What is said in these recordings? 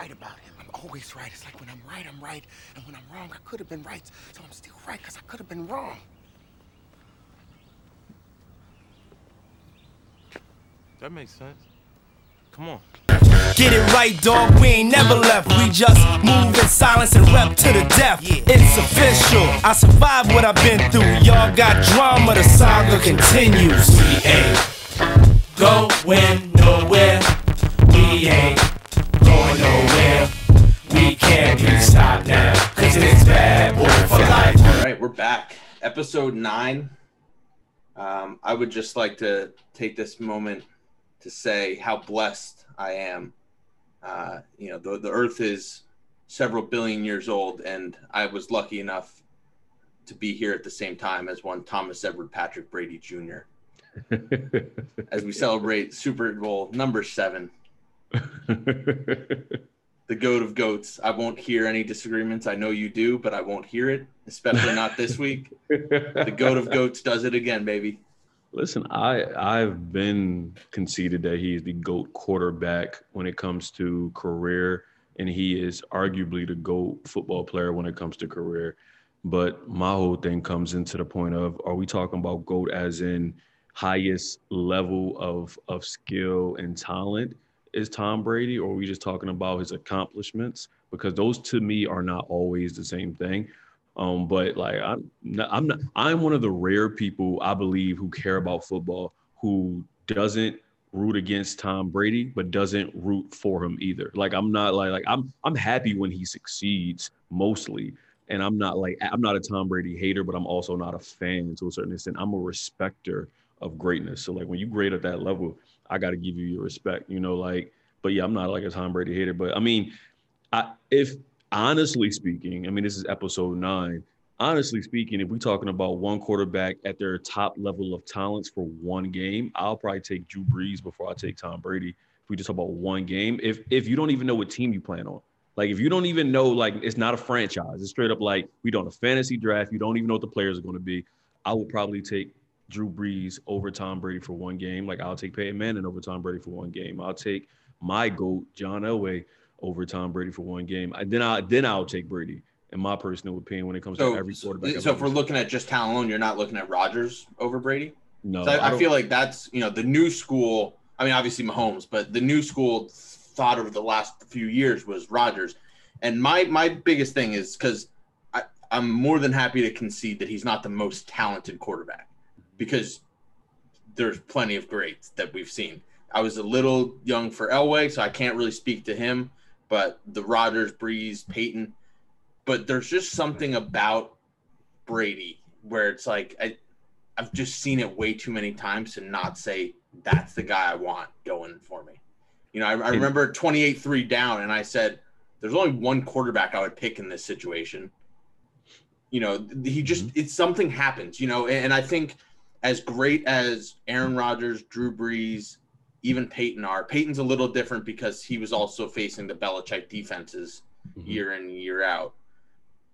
right about him. I'm always right. It's like when I'm right, I'm right. And when I'm wrong, I could have been right. So I'm still right because I could have been wrong. That makes sense. Come on. Get it right, dog. We ain't never left. We just move in silence and rep to the death. It's official. I survived what I've been through. Y'all got drama. The saga continues. We ain't going nowhere. We ain't going nowhere. We can't be stopped now. Cause it's bad boy for life. All right, we're back. Episode 9. I would just like to take this moment to say how blessed I am. The earth is several billion years old, and I was lucky enough to be here at the same time as one Thomas Edward Patrick Brady Jr. as we celebrate Super Bowl number 7. The GOAT of GOATs. I won't hear any disagreements. I know you do, but I won't hear it, especially not this week. The GOAT of GOATs does it again, baby. Listen, I've been conceded that he is the GOAT quarterback when it comes to career, and he is arguably the GOAT football player when it comes to career. But my whole thing comes into the point of, are we talking about GOAT as in highest level of skill and talent is Tom Brady, or are we just talking about his accomplishments? Because those, to me, are not always the same thing. I'm one of the rare people, I believe, who care about football, who doesn't root against Tom Brady, but doesn't root for him either. Like, I'm not like I'm happy when he succeeds mostly. And I'm not a Tom Brady hater, but I'm also not a fan to a certain extent. I'm a respecter of greatness. So like when you grade at that level, I got to give you your respect, but yeah, I'm not like a Tom Brady hater, but honestly speaking, this is episode 9. Honestly speaking, if we're talking about one quarterback at their top level of talents for one game, I'll probably take Drew Brees before I take Tom Brady. If we just talk about one game, if you don't even know what team you plan on, like if you don't even know, like it's not a franchise, it's straight up like we don't a fantasy draft, you don't even know what the players are going to be, I would probably take Drew Brees over Tom Brady for one game. Like I'll take Peyton Manning over Tom Brady for one game. I'll take my GOAT, John Elway, over Tom Brady for one game. Then I'll take Brady, in my personal opinion, when it comes to every quarterback. So if we're looking at just talent alone, you're not looking at Rodgers over Brady? No. So I feel like that's, the new school. Obviously Mahomes, but the new school thought over the last few years was Rodgers. And my biggest thing is because I'm more than happy to concede that he's not the most talented quarterback because there's plenty of greats that we've seen. I was a little young for Elway, so I can't really speak to him. But the Rodgers, Breeze, Peyton, but there's just something about Brady where it's like I've just seen it way too many times to not say that's the guy I want going for me. I remember 28-3 down, and I said there's only one quarterback I would pick in this situation. He just it's something happens. And I think as great as Aaron Rodgers, Drew Brees, even Peyton's a little different because he was also facing the Belichick defenses year in, year out.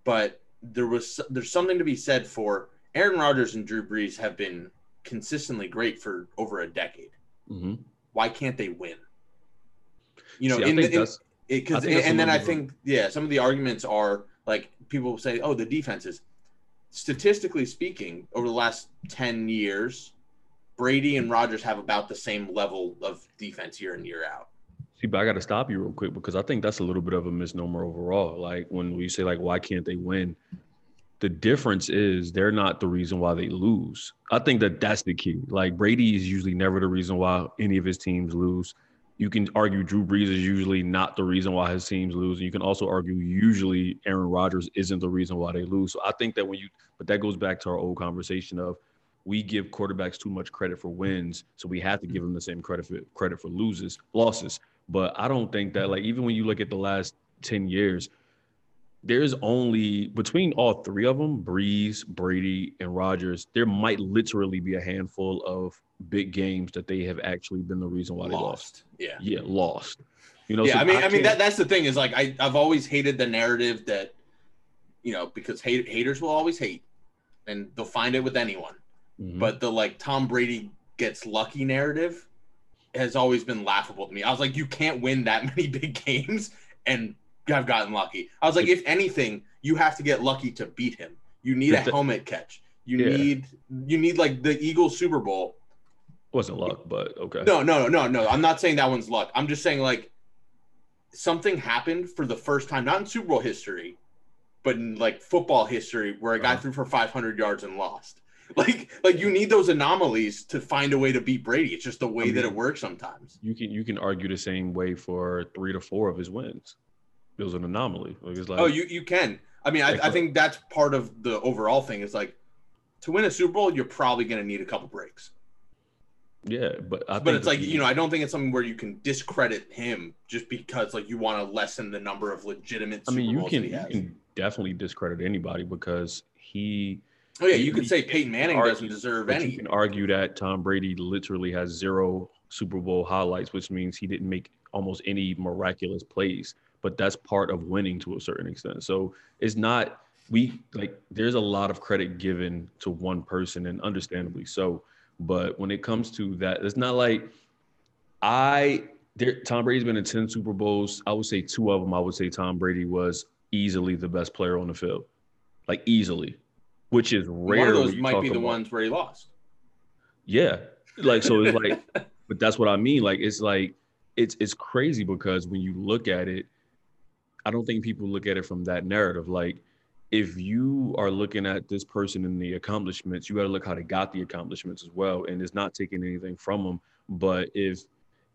But there's something to be said for Aaron Rodgers and Drew Brees have been consistently great for over a decade. Mm-hmm. Why can't they win? I think some of the arguments are like people will say, oh, the defenses. Statistically speaking, over the last 10 years, Brady and Rodgers have about the same level of defense year in, year out. See, but I got to stop you real quick because I think that's a little bit of a misnomer overall. Like when we say like, why can't they win? The difference is they're not the reason why they lose. I think that that's the key. Like Brady is usually never the reason why any of his teams lose. You can argue Drew Brees is usually not the reason why his teams lose. And you can also argue usually Aaron Rodgers isn't the reason why they lose. So I think that but that goes back to our old conversation of, we give quarterbacks too much credit for wins, so we have to give them the same credit for losses. But I don't think that, like, even when you look at the last 10 years, there's only, between all three of them, Breeze, Brady, and Rodgers, there might literally be a handful of big games that they have actually been the reason why they lost. Yeah. Yeah, lost. That's the thing is, like, I've always hated the narrative that, because haters will always hate, and they'll find it with anyone. Mm-hmm. But the like Tom Brady gets lucky narrative has always been laughable to me. I was like, you can't win that many big games and have gotten lucky. I was like, if anything, you have to get lucky to beat him. You need a helmet catch. You need like the Eagles Super Bowl. Wasn't luck, but okay. No. I'm not saying that one's luck. I'm just saying like something happened for the first time, not in Super Bowl history, but in like football history, where a guy threw for 500 yards and lost. Like you need those anomalies to find a way to beat Brady. It's just the way that it works sometimes. You can argue the same way for 3 to 4 of his wins. It was an anomaly. Like, it's like, oh, you can. I mean, I think that's part of the overall thing. It's like, to win a Super Bowl, you're probably going to need a couple breaks. Yeah, but I don't think it's something where you can discredit him just because like you want to lessen the number of legitimate Super Bowls that he has. You can definitely discredit anybody because he. Oh yeah, you could say Peyton Manning doesn't deserve any. You can argue that Tom Brady literally has 0 Super Bowl highlights, which means he didn't make almost any miraculous plays. But that's part of winning to a certain extent. So it's not there's a lot of credit given to one person, and understandably so. But when it comes to that, it's not like Tom Brady's been in 10 Super Bowls. I would say 2 of them, I would say Tom Brady was easily the best player on the field, like easily, which is rare. One of those might be the ones where he lost. Yeah. Like, so it's like, but that's what I mean. Like, it's crazy because when you look at it, I don't think people look at it from that narrative. Like, if you are looking at this person and the accomplishments, you got to look how they got the accomplishments as well. And it's not taking anything from them. But if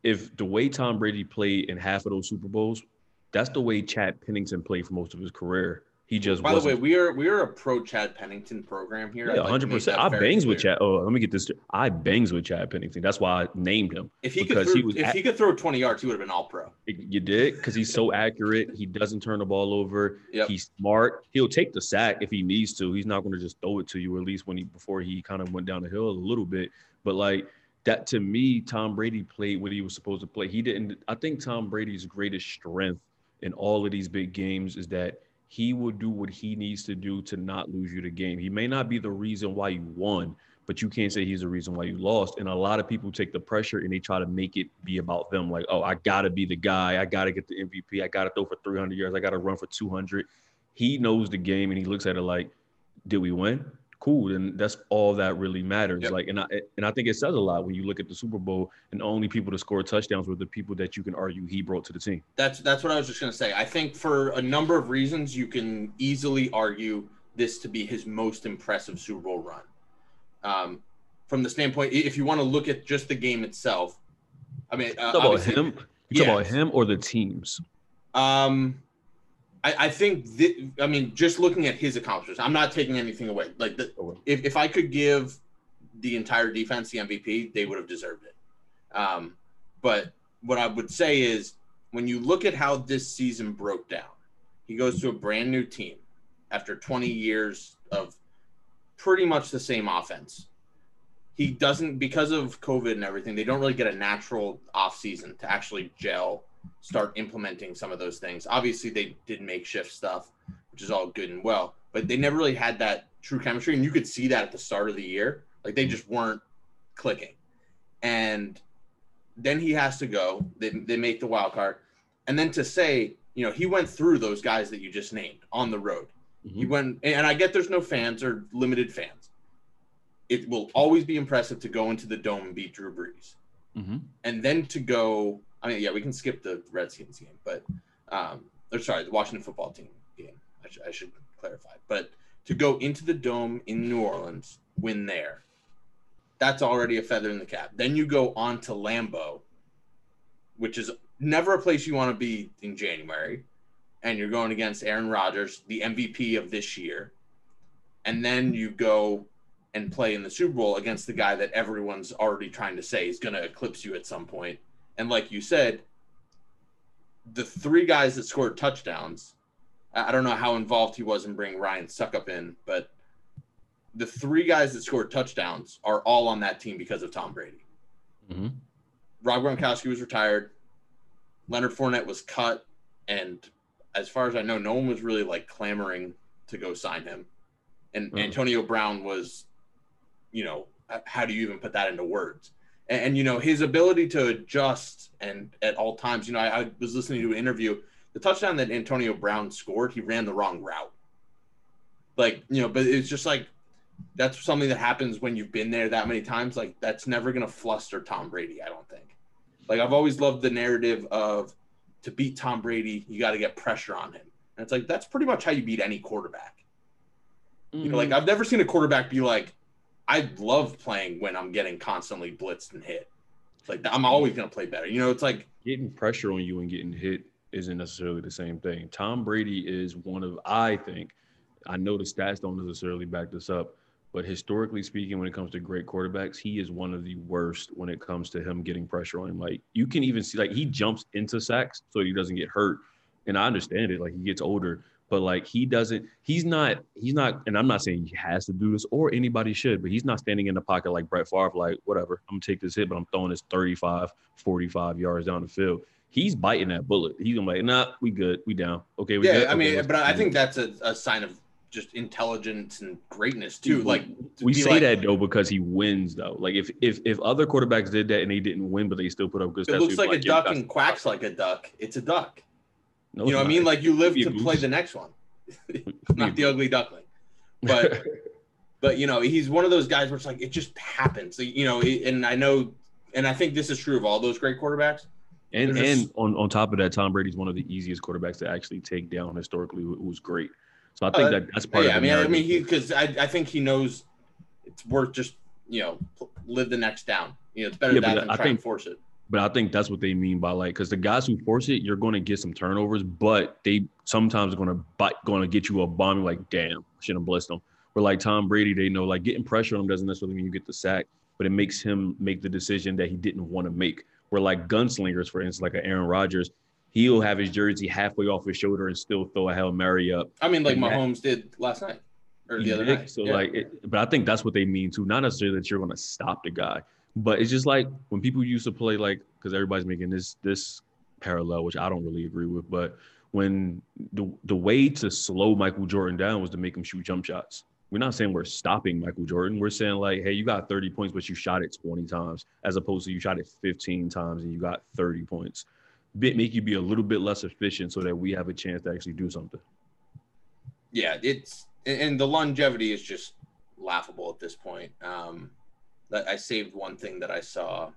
the way Tom Brady played in half of those Super Bowls, that's the way Chad Pennington played for most of his career. He just wasn't. By the way, we are a pro Chad Pennington program here. Yeah, 100%. I bangs with Chad. Oh, let me get this. I bangs with Chad Pennington. That's why I named him. If he could throw 20 yards, he would have been all pro. You did, because he's so accurate. He doesn't turn the ball over. Yep. He's smart. He'll take the sack if he needs to. He's not going to just throw it to you. Or at least before he kind of went down the hill a little bit. But like that, to me, Tom Brady played what he was supposed to play. He didn't. I think Tom Brady's greatest strength in all of these big games is that he will do what he needs to do to not lose you the game. He may not be the reason why you won, but you can't say he's the reason why you lost. And a lot of people take the pressure and they try to make it be about them. Like, oh, I got to be the guy. I got to get the MVP. I got to throw for 300 yards. I got to run for 200. He knows the game and he looks at it like, did we win? Cool. And that's all that really matters. Yep. Like, and I think it says a lot when you look at the Super Bowl and only people to score touchdowns were the people that you can argue he brought to the team. That's what I was just going to say. I think for a number of reasons, you can easily argue this to be his most impressive Super Bowl run. From the standpoint, if you want to look at just the game itself, I mean, about him or the teams. I think just looking at his accomplishments, I'm not taking anything away. Like, if I could give the entire defense the MVP, they would have deserved it. But what I would say is, when you look at how this season broke down, he goes to a brand new team after 20 years of pretty much the same offense. He doesn't, because of COVID and everything, they don't really get a natural offseason to actually gel, start implementing some of those things. Obviously, they did makeshift stuff, which is all good and well, but they never really had that true chemistry, and you could see that at the start of the year. Like, they just weren't clicking. And then he has to go. They make the wild card. And then to say, he went through those guys that you just named on the road. Mm-hmm. He went – and I get there's no fans or limited fans. It will always be impressive to go into the Dome and beat Drew Brees. Mm-hmm. And then to go – I mean, yeah, we can skip the Redskins game, but the Washington football team game. I should clarify. But to go into the Dome in New Orleans, win there, that's already a feather in the cap. Then you go on to Lambeau, which is never a place you want to be in January, and you're going against Aaron Rodgers, the MVP of this year, and then you go and play in the Super Bowl against the guy that everyone's already trying to say is going to eclipse you at some point. And like you said, the 3 guys that scored touchdowns, I don't know how involved he was in bringing Ryan Suckup in, but the 3 guys that scored touchdowns are all on that team because of Tom Brady. Mm-hmm. Rob Gronkowski was retired. Leonard Fournette was cut. And as far as I know, no one was really like clamoring to go sign him. And Antonio Brown was, how do you even put that into words? And his ability to adjust and at all times, I was listening to an interview the touchdown that Antonio Brown scored, he ran the wrong route. Like, you know, but it's just like, that's something that happens when you've been there that many times. Like, that's never going to fluster Tom Brady, I don't think. Like, I've always loved the narrative of, to beat Tom Brady, you got to get pressure on him. And it's like, that's pretty much how you beat any quarterback. Mm-hmm. You know, like, I've never seen a quarterback be like, I love playing when I'm getting constantly blitzed and hit. It's like, I'm always going to play better. You know, it's like getting pressure on you and getting hit isn't necessarily the same thing. Tom Brady is one of, I think, I know the stats don't necessarily back this up, but historically speaking, when it comes to great quarterbacks, he is one of the worst when it comes to him getting pressure on him. Like, you can even see, like, he jumps into sacks so he doesn't get hurt. And I understand it. Like, he gets older. But, like, he's not, and I'm not saying he has to do this or anybody should, but he's not standing in the pocket like Brett Favre, like, whatever, I'm going to take this hit, but I'm throwing this 35, 45 yards down the field. He's biting that bullet. He's going to be like, nah, we good. We down. Okay, we good. Yeah, I mean, okay, but I think that's a sign of just intelligence and greatness, too. Like, we say like, that, though, because he wins, though. Like, if other quarterbacks did that and they didn't win, but they still put up good stats. It looks like a duck and quacks like a duck. It's a duck. No, you know what I mean? Like, you live to play the next one. Not the ugly duckling. But, but, you know, he's one of those guys where it's like, it just happens. You know, and I think this is true of all those great quarterbacks. And on top of that, Tom Brady's one of the easiest quarterbacks to actually take down historically, who's great. So I think that's part of it. Yeah, I mean, because I think he knows it's worth just, you know, live the next down. You know, it's better than trying to force it. But I think that's what they mean by, like, because the guys who force it, you're going to get some turnovers, but they sometimes are going to get you a bomb. Like, damn, should have blessed them. But like Tom Brady, they know, like, getting pressure on him doesn't necessarily mean you get the sack, but it makes him make the decision that he didn't want to make. Where like gunslingers, for instance, like an Aaron Rodgers, he'll have his jersey halfway off his shoulder and still throw a Hail Mary up. I mean, like Mahomes did last night or the other night. So yeah. But I think that's what they mean too. Not necessarily that you're going to stop the guy. But it's just like when people used to play, like, because everybody's making this parallel, which I don't really agree with. But when the way to slow Michael Jordan down was to make him shoot jump shots. We're not saying we're stopping Michael Jordan. We're saying, like, hey, you got 30 points, but you shot it 20 times, as opposed to you shot it 15 times and you got 30 points. Make you be a little bit less efficient so that we have a chance to actually do something. Yeah, and the longevity is just laughable at this point. I saved one thing that I saw.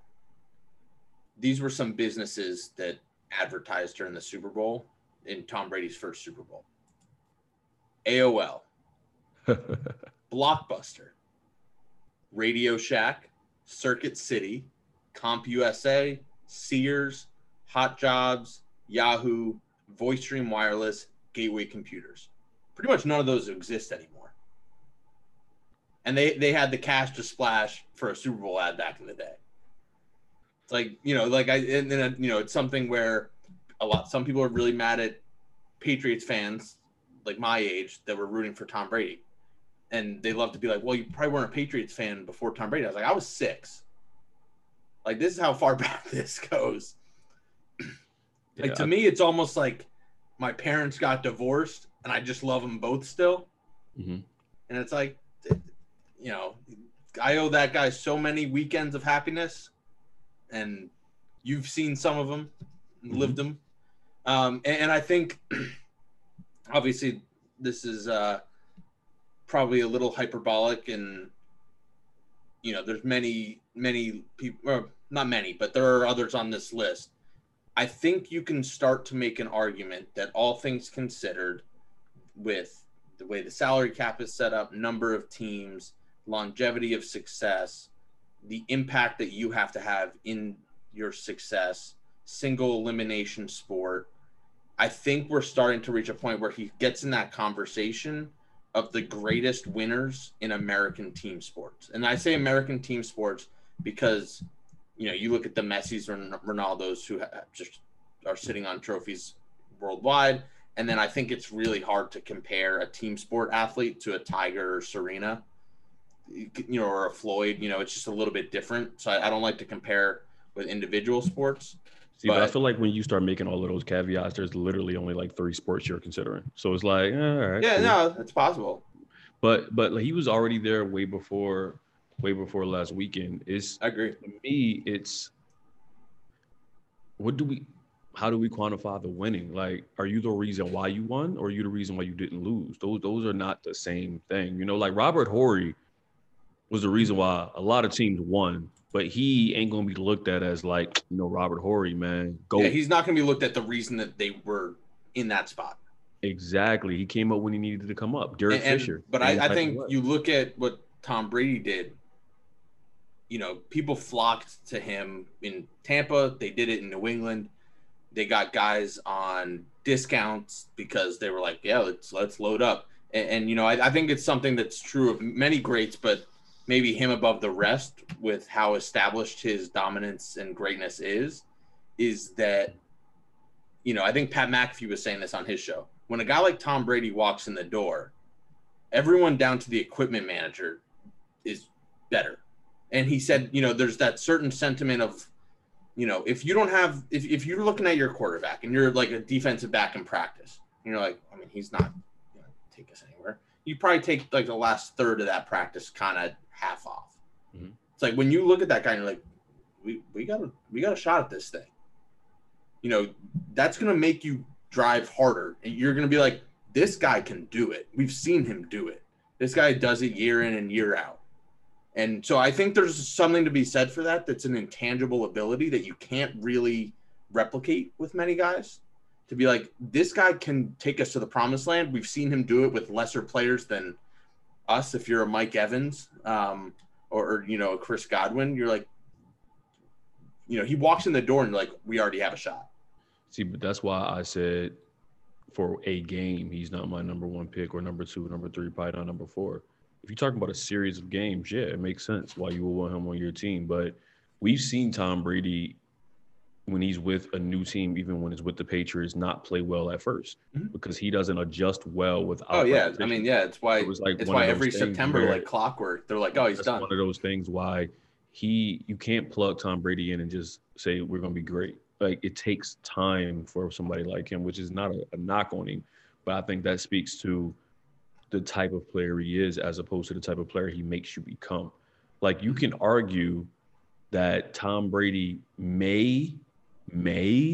These were some businesses that advertised during the Super Bowl, in Tom Brady's first Super Bowl. AOL, Blockbuster, Radio Shack, Circuit City, CompUSA, Sears, Hot Jobs, Yahoo, VoiceStream Wireless, Gateway Computers. Pretty much none of those exist anymore. And they had the cash to splash for a Super Bowl ad back in the day. It's like, you know, like you know, it's something where some people are really mad at Patriots fans, like my age, that were rooting for Tom Brady. And they love to be like, well, you probably weren't a Patriots fan before Tom Brady. I was like, I was 6. Like, this is how far back this goes. Like, to me, it's almost like my parents got divorced and I just love them both still. Mm-hmm. And it's like, you know, I owe that guy so many weekends of happiness, and you've seen some of them, lived them. And I think, obviously, this is probably a little hyperbolic, and, you know, there's many people, or not many, but there are others on this list. I think you can start to make an argument that, all things considered, with the way the salary cap is set up, number of teams, longevity of success, the impact that you have to have in your success, single elimination sport, I think we're starting to reach a point where he gets in that conversation of the greatest winners in American team sports. And I say American team sports because, you know, you look at the Messis and Ronaldos who just are sitting on trophies worldwide. And then I think it's really hard to compare a team sport athlete to a Tiger or Serena, you know, or a Floyd. You know, it's just a little bit different. So I don't like to compare with individual sports. See, but I feel like when you start making all of those caveats, there's literally only like 3 sports you're considering. So it's like, all right. Yeah, cool. No, it's possible. But he was already there way before last weekend. I agree. For me, it's – what do we – how do we quantify the winning? Like, are you the reason why you won, or are you the reason why you didn't lose? Those are not the same thing. You know, like Robert Horry was the reason why a lot of teams won, but he ain't going to be looked at as like, you know, Robert Horry, man. Go. Yeah, he's not going to be looked at the reason that they were in that spot. Exactly. He came up when he needed to come up. Derek Fisher. But I think you look at what Tom Brady did. You know, people flocked to him in Tampa. They did it in New England. They got guys on discounts because they were like, yeah, let's load up. And you know, I think it's something that's true of many greats, but maybe him above the rest with how established his dominance and greatness is that, you know, I think Pat McAfee was saying this on his show. When a guy like Tom Brady walks in the door, everyone down to the equipment manager is better. And he said, you know, there's that certain sentiment of, you know, if you don't have, if you're looking at your quarterback and you're like a defensive back in practice, and you're like, I mean, he's not going to take us anywhere. You probably take like the last third of that practice kind of half off. Mm-hmm. It's like when you look at that guy and you're like, we got a shot at this thing. You know, that's going to make you drive harder. And you're going to be like, this guy can do it. We've seen him do it. This guy does it year in and year out. And so I think there's something to be said for that. That's an intangible ability that you can't really replicate with many guys, to be like, this guy can take us to the promised land. We've seen him do it with lesser players than us. If you're a Mike Evans or, you know, a Chris Godwin, you're like, you know, he walks in the door and you're like, we already have a shot. See, but that's why I said for a game, he's not my number one pick or number two, number three, probably not number four. If you're talking about a series of games, yeah, it makes sense why you would want him on your team. But we've seen Tom Brady, when he's with a new team, even when it's with the Patriots, not play well at first because he doesn't adjust well with. Oh, yeah. Position. I mean, yeah, it's why it's why every September, where, like clockwork, they're like, oh, he's done. One of those things why you can't plug Tom Brady in and just say we're going to be great. Like, it takes time for somebody like him, which is not a knock on him. But I think that speaks to the type of player he is as opposed to the type of player he makes you become. Like, you can argue that Tom Brady may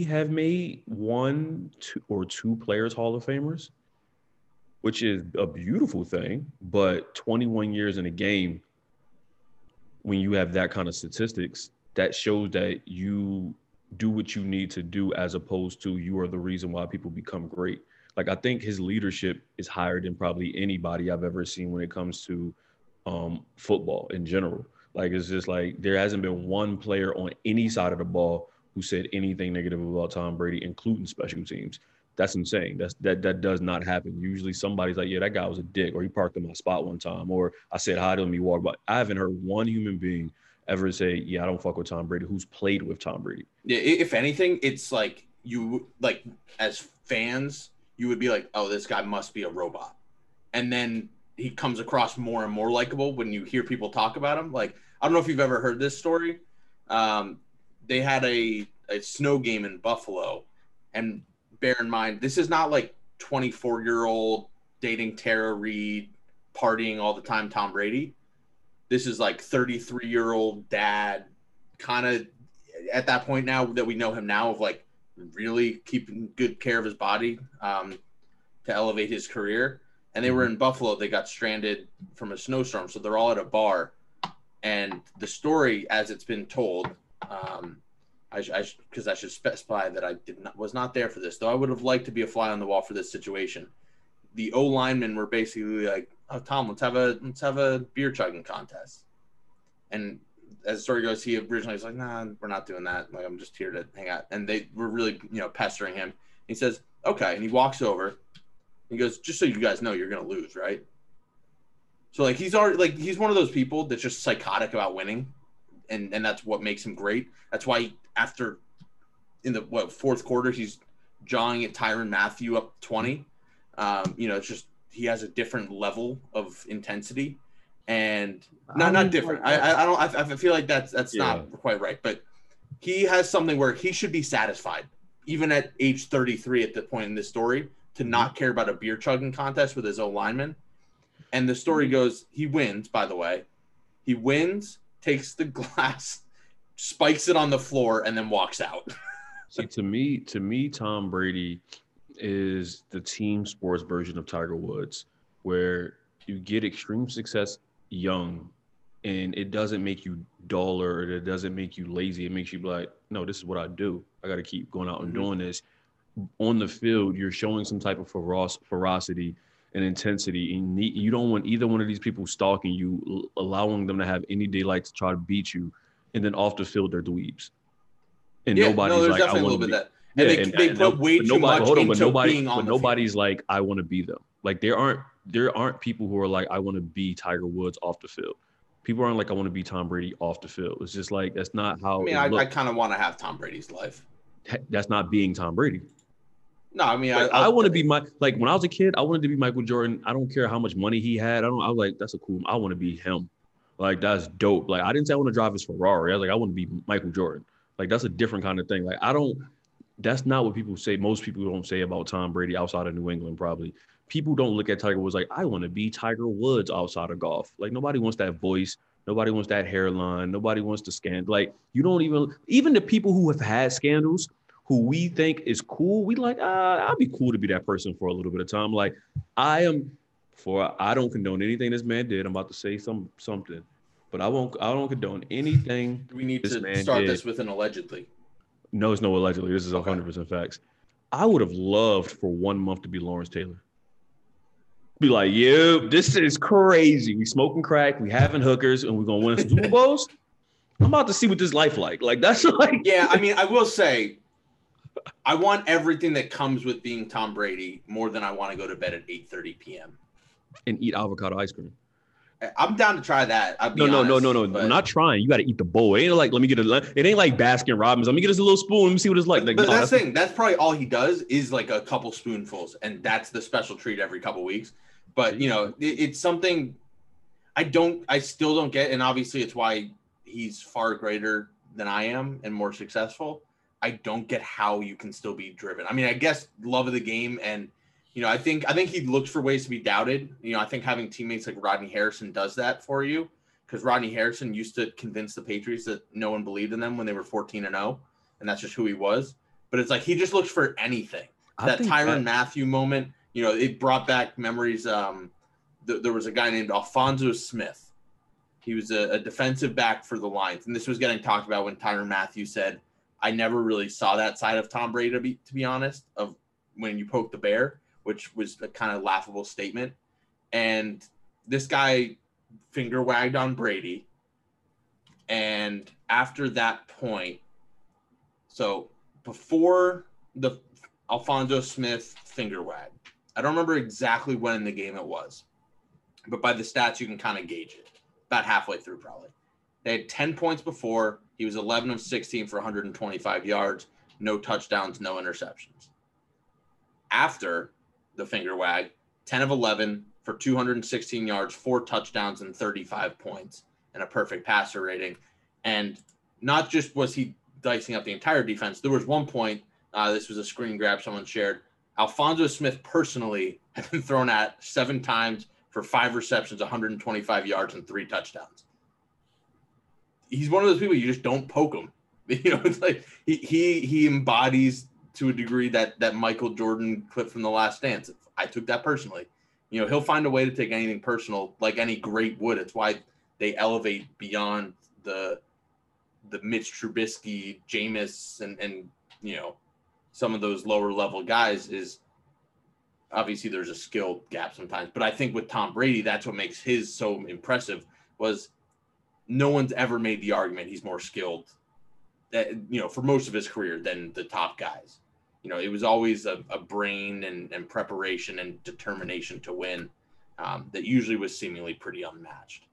have made one or two players Hall of Famers, which is a beautiful thing, but 21 years in a game, when you have that kind of statistics, that shows that you do what you need to do as opposed to you are the reason why people become great. Like, I think his leadership is higher than probably anybody I've ever seen when it comes to football in general. Like, it's just like there hasn't been one player on any side of the ball who said anything negative about Tom Brady, including special teams. That's insane. That does not happen. Usually somebody's like, yeah, that guy was a dick, or he parked in my spot one time, or I said hi to him, he walked by. I haven't heard one human being ever say, yeah, I don't fuck with Tom Brady, who's played with Tom Brady. Yeah, if anything, it's like you, like, as fans – you would be like, oh, this guy must be a robot. And then he comes across more and more likable when you hear people talk about him. Like, I don't know if you've ever heard this story. They had a snow game in Buffalo. And bear in mind, this is not like 24-year-old dating Tara Reid, partying all the time Tom Brady. This is like 33-year-old dad, kind of at that point now that we know him now, of like, really keeping good care of his body to elevate his career. And they were in Buffalo. They got stranded from a snowstorm. So they're all at a bar. And the story, as it's been told, I should specify that I was not there for this, though I would have liked to be a fly on the wall for this situation. The O linemen were basically like, oh, Tom, let's have a beer chugging contest. And as the story goes, he originally was like, nah, we're not doing that. Like, I'm just here to hang out. And they were really, you know, pestering him. He says, okay. And he walks over and he goes, just so you guys know, you're going to lose, right? So, like, he's already, like, he's one of those people that's just psychotic about winning. And that's what makes him great. That's why in the fourth quarter, he's jawing at Tyrann Mathieu up 20. You know, it's just, he has a different level of intensity. And not different. I feel like that's not quite right. But he has something where he should be satisfied, even at age 33 at the point in this story, to not care about a beer chugging contest with his old lineman. And the story goes, he wins, by the way. He wins, takes the glass, spikes it on the floor, and then walks out. See, to me, Tom Brady is the team sports version of Tiger Woods, where you get extreme success young, and it doesn't make you duller, or it doesn't make you lazy. It makes you be like, no, this is what I do. I got to keep going out and doing this. On the field, you're showing some type of ferocity and intensity, and you don't want either one of these people stalking you, allowing them to have any daylight to try to beat you, and then off the field they're dweebs. And nobody's like, I want to be. And they put way too much into being on the field. Nobody's like, I want to be them. Like there aren't people who are like, I want to be Tiger Woods off the field. People aren't like, I want to be Tom Brady off the field. It's just like, that's not how. I mean, I kind of want to have Tom Brady's life. That's not being Tom Brady. No, I mean, I want to be when I was a kid, I wanted to be Michael Jordan. I don't care how much money he had. I was like, that's a cool. I want to be him. Like, that's dope. Like, I didn't say I want to drive his Ferrari. I was like, I want to be Michael Jordan. Like, that's a different kind of thing. Like, that's not what people say. Most people don't say about Tom Brady outside of New England, probably. People don't look at Tiger Woods like, I want to be Tiger Woods outside of golf. Like, nobody wants that voice. Nobody wants that hairline. Nobody wants the scandal. Like, you don't even the people who have had scandals, who we think is cool, we like, I'd be cool to be that person for a little bit of time. Like, I don't condone anything this man did. I'm about to say something, but I don't condone anything. We need to start this with an allegedly. No, it's no allegedly. This is 100% facts. I would have loved for 1 month to be Lawrence Taylor. Be like, yeah, this is crazy. We smoking crack, we having hookers, and we're going to win Super Bowls? I'm about to see what this life like. Like, that's like... Yeah, I mean, I will say, I want everything that comes with being Tom Brady more than I want to go to bed at 8:30 p.m. and eat avocado ice cream. I'm down to try that. No. I'm not trying. You got to eat the bowl. It ain't like, let me get a... It ain't like Baskin Robbins. Let me get us a little spoon. Let me see what it's like. But that's the thing. That's probably all he does is like a couple spoonfuls, and that's the special treat every couple weeks. But, you know, it's something I still don't get. And obviously it's why he's far greater than I am and more successful. I don't get how you can still be driven. I mean, I guess love of the game. And, you know, I think he looks for ways to be doubted. You know, I think having teammates like Rodney Harrison does that for you, because Rodney Harrison used to convince the Patriots that no one believed in them when they were 14-0. And that's just who he was. But it's like, he just looks for anything. That Tyrann Mathieu moment, you know, it brought back memories. There was a guy named Alphonso Smith. He was a defensive back for the Lions. And this was getting talked about when Tyrann Mathieu said, I never really saw that side of Tom Brady, to be honest, of when you poke the bear, which was a kind of laughable statement. And this guy finger wagged on Brady. And after that point, so before the Alphonso Smith finger wag, I don't remember exactly when in the game it was, but by the stats, you can kind of gauge it. About halfway through, probably. They had 10 points before. He was 11 of 16 for 125 yards, no touchdowns, no interceptions. After the finger wag, 10 of 11 for 216 yards, 4 touchdowns, and 35 points, and a perfect passer rating. And not just was he dicing up the entire defense, there was one point, this was a screen grab someone shared, Alphonso Smith personally had been thrown at 7 times for 5 receptions, 125 yards, and 3 touchdowns. He's one of those people you just don't poke him. You know, it's like he embodies to a degree that Michael Jordan clip from The Last Dance. I took that personally. You know, he'll find a way to take anything personal, like any great would. It's why they elevate beyond the Mitch Trubisky, Jameis, and you know, some of those lower level guys. Is obviously there's a skill gap sometimes, but I think with Tom Brady, that's what makes his so impressive was. No one's ever made the argument he's more skilled, that, you know, for most of his career than the top guys. You know, it was always a brain and preparation and determination to win that usually was seemingly pretty unmatched.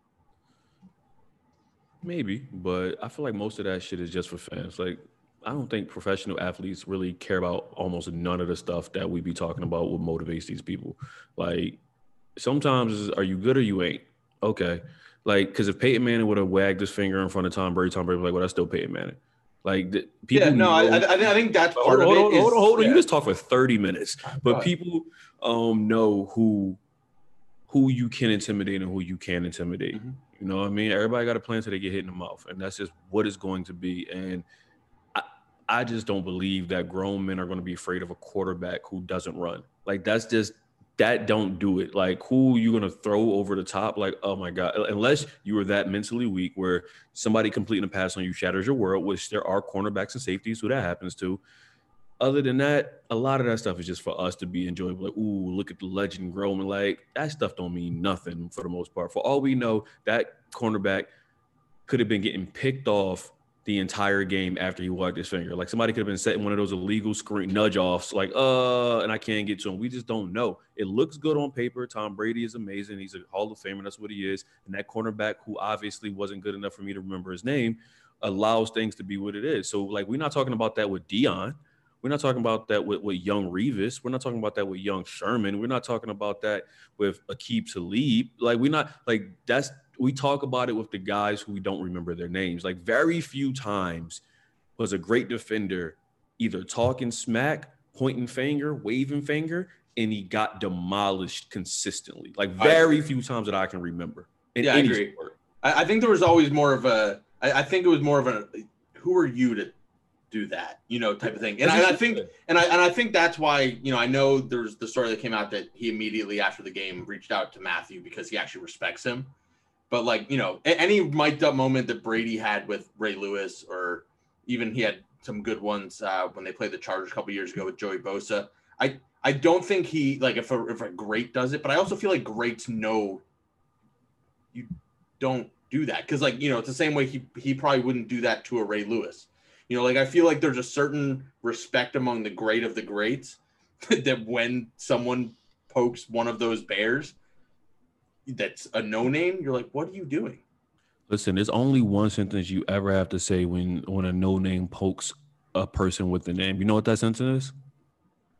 Maybe, but I feel like most of that shit is just for fans. Like, I don't think professional athletes really care about almost none of the stuff that we be talking about what motivates these people. Like, sometimes are you good or you ain't? Okay. Like, because if Peyton Manning would have wagged his finger in front of Tom Brady would be like, well, that's still Peyton Manning. Like, people. Yeah, no, I think that's part of it. Hold on. Yeah. You just talk for 30 minutes. But people know who you can intimidate and who you can't intimidate. Mm-hmm. You know what I mean? Everybody got a plan until they get hit in the mouth. And that's just what it's going to be. And I just don't believe that grown men are going to be afraid of a quarterback who doesn't run. Like, that's just – that don't do it. Like, who are you going to throw over the top? Like, oh, my God. Unless you are that mentally weak where somebody completing a pass on you shatters your world, which there are cornerbacks and safeties who that happens to. Other than that, a lot of that stuff is just for us to be enjoyable. Like, ooh, look at the legend growing. Like, that stuff don't mean nothing for the most part. For all we know, that cornerback could have been getting picked off the entire game after he wagged his finger. Like, somebody could have been setting one of those illegal screen nudge offs, like, and I can't get to him. We just don't know. It looks good on paper. Tom Brady is amazing. He's a Hall of Famer. That's what he is. And that cornerback, who obviously wasn't good enough for me to remember his name, allows things to be what it is. So, like, we're not talking about that with Deion. We're not talking about that with young Revis. We're not talking about that with young Sherman. We're not talking about that with Aqib Talib. Like, we're not, like, that's, we talk about it with the guys who we don't remember their names. Like, very few times was a great defender either talking smack, pointing finger, waving finger, and he got demolished consistently. Like, very few times that I can remember. Yeah, I agree. I think there was always more of a, I think it was more of a, who are you to do that, you know, type of thing. And I think that's why, you know, I know there's the story that came out that he immediately after the game reached out to Matthew because he actually respects him. But, like, you know, any mic'd up moment that Brady had with Ray Lewis, or even he had some good ones when they played the Chargers a couple years ago with Joey Bosa. I don't think he, like, if a great does it, but I also feel like greats know you don't do that. Because, like, you know, it's the same way he probably wouldn't do that to a Ray Lewis. You know, like, I feel like there's a certain respect among the great of the greats that when someone pokes one of those bears that's a no-name, you're like, what are you doing? Listen, there's only one sentence you ever have to say when a no-name pokes a person with a name. You know what that sentence is?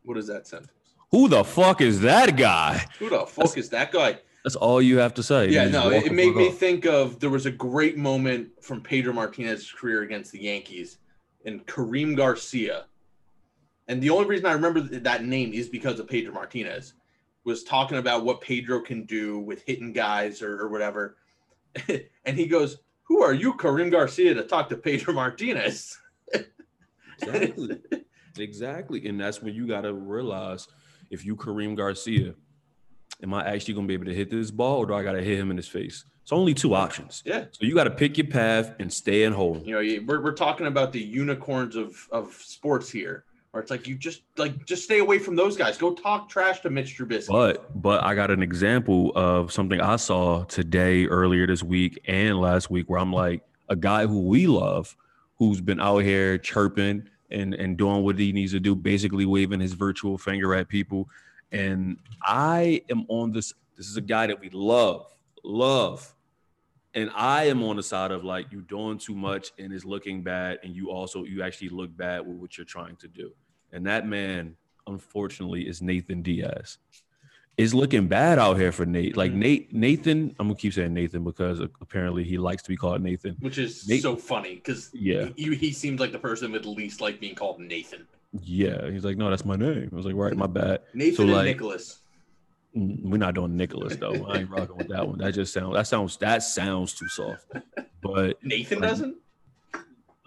What is that sentence? Who the fuck is that guy? Who the fuck is that guy? That's all you have to say. Yeah, no, it made me think of, there was a great moment from Pedro Martinez's career against the Yankees and Kareem Garcia. And the only reason I remember that name is because of Pedro Martinez was talking about what Pedro can do with hitting guys or whatever. And he goes, who are you, Kareem Garcia, to talk to Pedro Martinez? Exactly. Exactly. And that's when you got to realize, if you Kareem Garcia, am I actually going to be able to hit this ball, or do I got to hit him in his face? It's only two options. Yeah. So you got to pick your path and stay in hole. You know, we're talking about the unicorns of sports here, where it's like, you just stay away from those guys. Go talk trash to Mitch Trubisky. But I got an example of something I saw today, earlier this week and last week, where I'm like, a guy who we love, who's been out here chirping and doing what he needs to do, basically waving his virtual finger at people. And I am on this. This is a guy that we love. And I am on the side of, like, you doing too much and it's looking bad, and you actually look bad with what you're trying to do. And that man, unfortunately, is Nathan Diaz. It's looking bad out here for Nate. Like, Nathan, I'm gonna keep saying Nathan because apparently he likes to be called Nathan, which is so funny because he seemed like the person with least like being called Nathan. Yeah, he's like, no, that's my name. I was like, right, my bad. Nathan so, like, and Nicholas. We're not doing Nicholas though. I ain't rocking with that one. That sounds too soft. But Nathan doesn't. I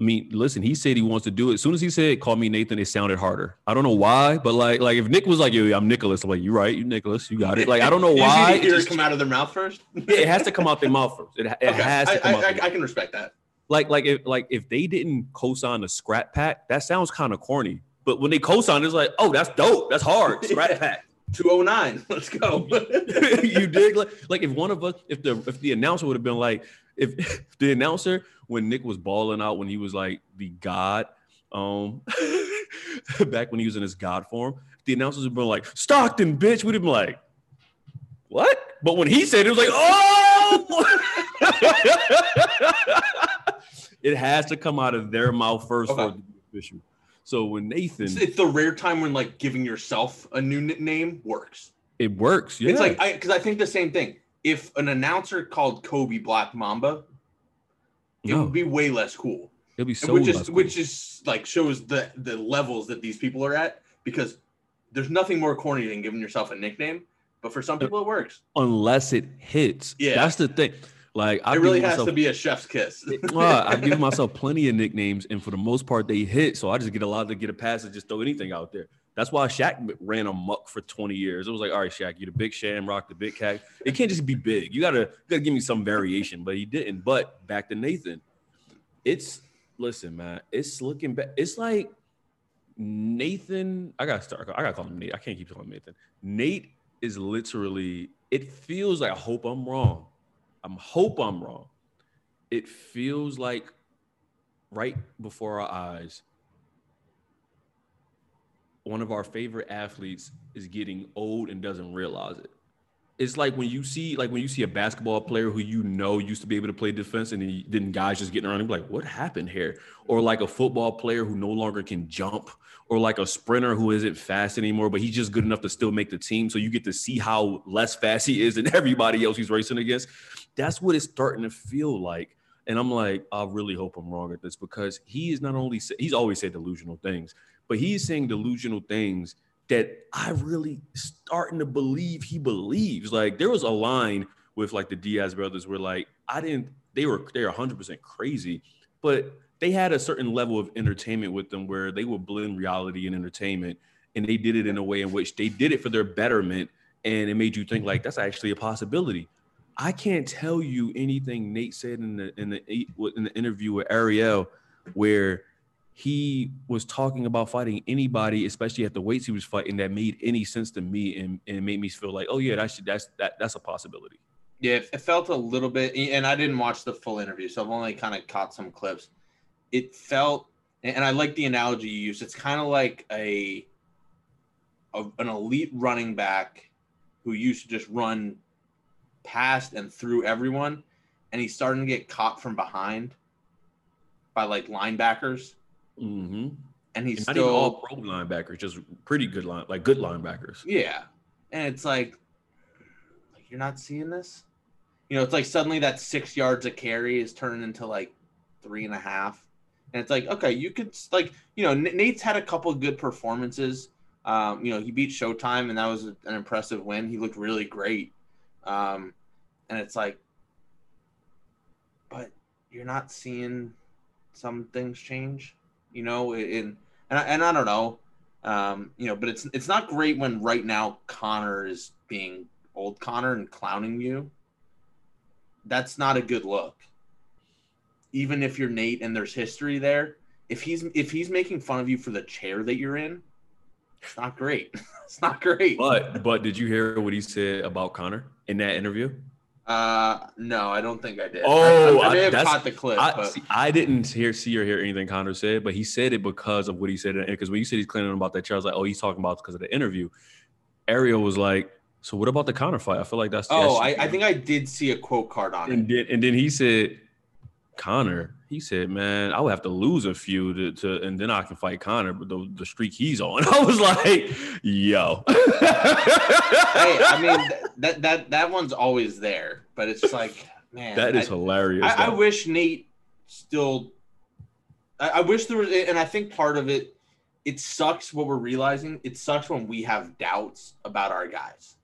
mean, listen. He said he wants to do it. As soon as he said, "Call me Nathan," it sounded harder. I don't know why, but like if Nick was like, "Yo, I'm Nicholas," I'm like, "You right? You Nicholas? You got it." Like, I don't know why. Did it come out of their mouth first? It has to come out their mouth first. I can respect that. Like if they didn't co-sign the Scrat Pack, that sounds kind of corny. But when they co-sign, it's like, oh, that's dope. That's hard. Scrat Pack. 209. Let's go. You dig? Like if the announcer would have been like, if the announcer, when Nick was balling out, when he was like the god, back when he was in his god form, the announcers would have been like, Stockton, bitch. We'd have been like, what? But when he said it, was like, oh. It has to come out of their mouth first for it to be official. So when Nathan, it's the rare time when, like, giving yourself a new name works. It works, yeah. It's like, because I think the same thing. If an announcer called Kobe Black Mamba, it would be way less cool. It'd be so which is like shows the levels that these people are at, because there's nothing more corny than giving yourself a nickname. But for some people, it works unless it hits. Yeah, that's the thing. Like, I've it really has myself, to be a chef's kiss. I've given myself plenty of nicknames, and for the most part, they hit. So I just get allowed to get a pass and just throw anything out there. That's why Shaq ran amok for 20 years. It was like, all right, Shaq, you're the big Shamrock, the big Cat. It can't just be big. You gotta give me some variation, but he didn't. But back to Nathan, it's looking back. It's like Nathan. I gotta call him Nate. I can't keep calling him Nathan. Nate is literally. It feels like. I hope I'm wrong. It feels like right before our eyes, one of our favorite athletes is getting old and doesn't realize it. It's like when you see a basketball player who you know used to be able to play defense and then guys just getting around and be like, what happened here? Or like a football player who no longer can jump, or like a sprinter who isn't fast anymore, but he's just good enough to still make the team. So you get to see how less fast he is than everybody else he's racing against. That's what it's starting to feel like. And I'm like, I really hope I'm wrong at this, because he's always said delusional things, but he's saying delusional things that I really starting to believe he believes. Like, there was a line with like the Diaz brothers where like, they were 100% crazy, but they had a certain level of entertainment with them where they would blend reality and entertainment. And they did it in a way in which they did it for their betterment. And it made you think like, that's actually a possibility. I can't tell you anything Nate said in the interview with Ariel where he was talking about fighting anybody, especially at the weights he was fighting, that made any sense to me and made me feel like, oh yeah, that's a possibility. Yeah, it felt a little bit, and I didn't watch the full interview, so I've only kind of caught some clips. It felt, and I like the analogy you used, it's kind of like an elite running back who used to just run past and through everyone, and he's starting to get caught from behind by like linebackers. Mm-hmm. And he's not still even all pro linebackers, just pretty good good linebackers. Yeah, and it's like you're not seeing this. You know, it's like suddenly that 6 yards a carry is turning into like 3.5, and it's like, okay, you could Nate's had a couple of good performances. He beat Showtime, and that was an impressive win. He looked really great, and it's like, but you're not seeing some things change. You know, and I don't know, but it's not great when right now Connor is being old Connor and clowning you. That's not a good look. Even if you're Nate and there's history there, if he's making fun of you for the chair that you're in, it's not great. But did you hear what he said about Connor in that interview? No, I don't think I did. Oh, I may have caught the clip. I didn't hear anything Connor said, but he said it because of what he said. Because when you said he's claiming about that chair, I was like, oh, he's talking about it because of the interview. Ariel was like, so what about the Connor fight? I feel like that's. Oh, I think I did see a quote card on it. And then he said, Connor. He said, man, I would have to lose a few to and then I can fight Connor, but the streak he's on. I was like, yo. Hey, I mean, that one's always there, but it's just like, man. That is hilarious. I wish Nate still – I wish there was – and I think part of it, it sucks what we're realizing. It sucks when we have doubts about our guys.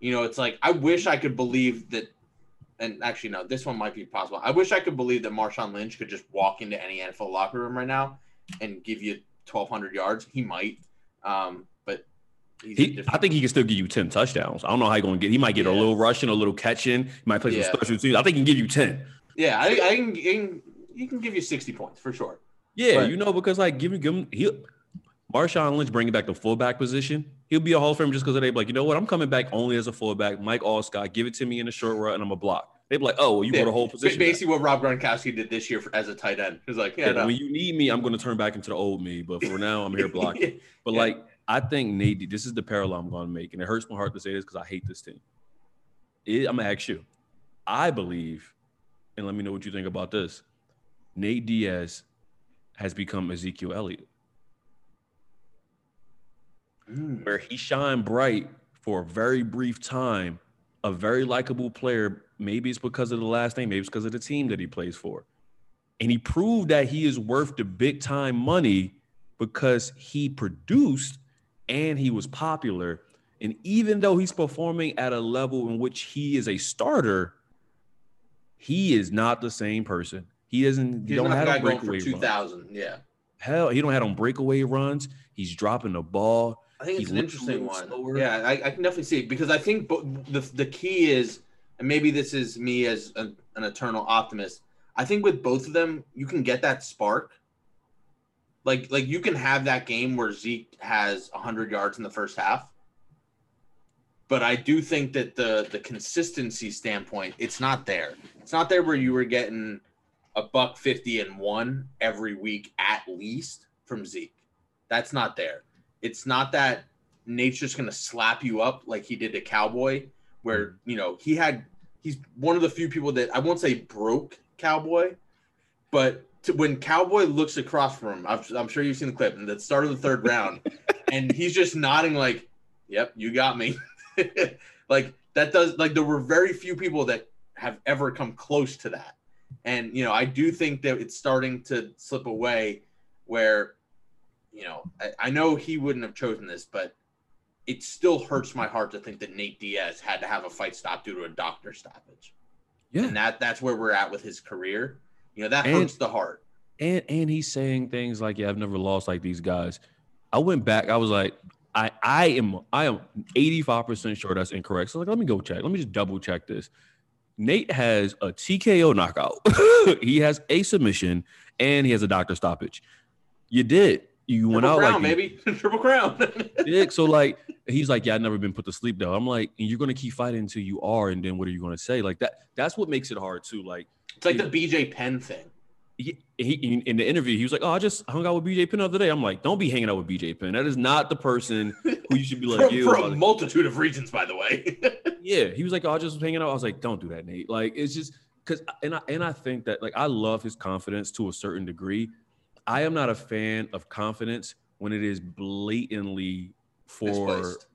You know, it's like I wish I could believe that – and actually, no, this one might be possible. I wish I could believe that Marshawn Lynch could just walk into any NFL locker room right now and give you 1,200 yards. He might, but I think he can still give you 10 touchdowns. I don't know how he's going to get. He might get a little rushing, a little catching. He might play some special teams. I think he can give you 10. Yeah, he can give you 60 points for sure. Yeah, but, because like Marshawn Lynch bringing back the fullback position. He'll be a Hall of Famer just because they'd be like, you know what? I'm coming back only as a fullback. Mike Allscott, give it to me in a short run, and I'm a block. They'd be like, oh, well, you brought a whole position. Basically what Rob Gronkowski did this year as a tight end. He was like, when you need me, I'm going to turn back into the old me. But for now, I'm here blocking. I think, Nate, this is the parallel I'm going to make. And it hurts my heart to say this because I hate this team. I'm going to ask you. I believe, and let me know what you think about this, Nate Diaz has become Ezekiel Elliott. Where he shined bright for a very brief time, a very likable player. Maybe it's because of the last name, maybe it's because of the team that he plays for. And he proved that he is worth the big time money because he produced and he was popular. And even though he's performing at a level in which he is a starter, He is not the same person. He doesn't. He don't have on breakaway runs. Yeah. Hell, he don't have on breakaway runs. He's dropping the ball. I think it's an interesting one. Slower. Yeah, I can definitely see it because I think the key is, and maybe this is me as an eternal optimist. I think with both of them, you can get that spark. Like you can have that game where Zeke has 100 yards in the first half. But I do think that the consistency standpoint, it's not there. It's not there where you were getting $150 and one every week at least from Zeke. That's not there. It's not that nature's going to slap you up like he did to Cowboy, where, you know, he's one of the few people that I won't say broke Cowboy, but when Cowboy looks across from him, I'm sure you've seen the clip, and the start of the third round, and he's just nodding like, yep, you got me. Like that does, like there were very few people that have ever come close to that. And, you know, I do think that it's starting to slip away where, you know, I know he wouldn't have chosen this, but it still hurts my heart to think that Nate Diaz had to have a fight stop due to a doctor stoppage. Yeah. And that's where we're at with his career. You know, that hurts the heart. And he's saying things like, yeah, I've never lost like these guys. I went back. I was like, I am 85% sure that's incorrect. So, like, let me go check. Let me just double check this. Nate has a TKO knockout. He has a submission, and he has a doctor stoppage. You did. You went out like maybe triple crown. So like he's like, yeah, I've never been put to sleep though. I'm like, and you're gonna keep fighting until you are, and then what are you gonna say? Like that. That's what makes it hard too. Like it's like the BJ Penn thing. He in the interview, he was like, oh, I just hung out with BJ Penn the other day. I'm like, don't be hanging out with BJ Penn. That is not the person who you should be like. for a multitude of reasons, by the way. Yeah, he was like, oh, I just was hanging out. I was like, don't do that, Nate. Like it's just because, and I think that like I love his confidence to a certain degree. I am not a fan of confidence when it is blatantly misplaced.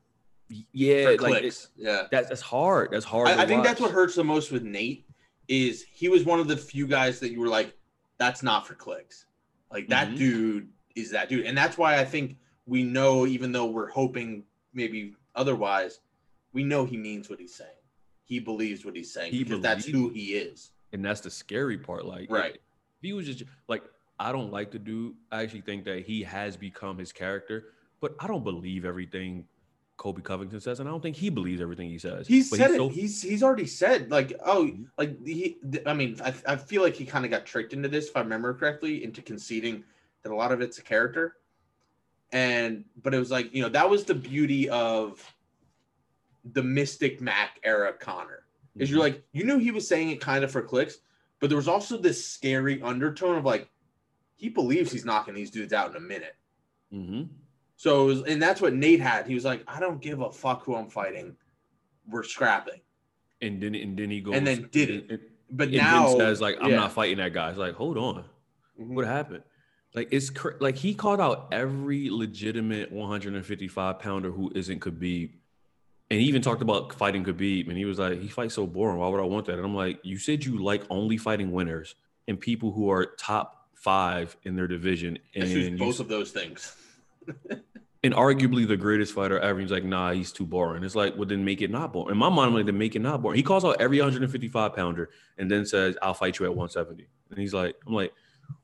Yeah, for like clicks. Yeah, that's hard. That's hard. I think that's what hurts the most with Nate is he was one of the few guys that you were like, that's not for clicks. Like that dude is that dude, and that's why I think we know, even though we're hoping maybe otherwise, we know he means what he's saying. He believes what he's saying because that's who he is, and that's the scary part. Like, right? If he was just like. I don't like the dude. I actually think that he has become his character, but I don't believe everything Kobe Covington says, and I don't think he believes everything he says. He's already said, like, oh, like he. I mean, I feel like he kind of got tricked into this, if I remember correctly, into conceding that a lot of it's a character. But it was like, you know, that was the beauty of the Mystic Mac era Connor, is you're like, you knew he was saying it kind of for clicks, but there was also this scary undertone of like. He believes he's knocking these dudes out in a minute. So, and that's what Nate had. He was like, I don't give a fuck who I'm fighting. We're scrapping. And then he goes. And then did it. But now. And then says, like, I'm not fighting that guy. It's like, hold on. What happened? Like, it's like he called out every legitimate 155-pounder who isn't Khabib. And he even talked about fighting Khabib. And he was like, he fights so boring. Why would I want that? And I'm like, you said you like only fighting winners and people who are top 5 in their division, and both of those things, and arguably the greatest fighter ever. He's like, nah, he's too boring. It's like, well, then make it not boring. In my mind, I'm like, then make it not boring. He calls out every 155-pounder and then says, I'll fight you at 170. And he's like, I'm like,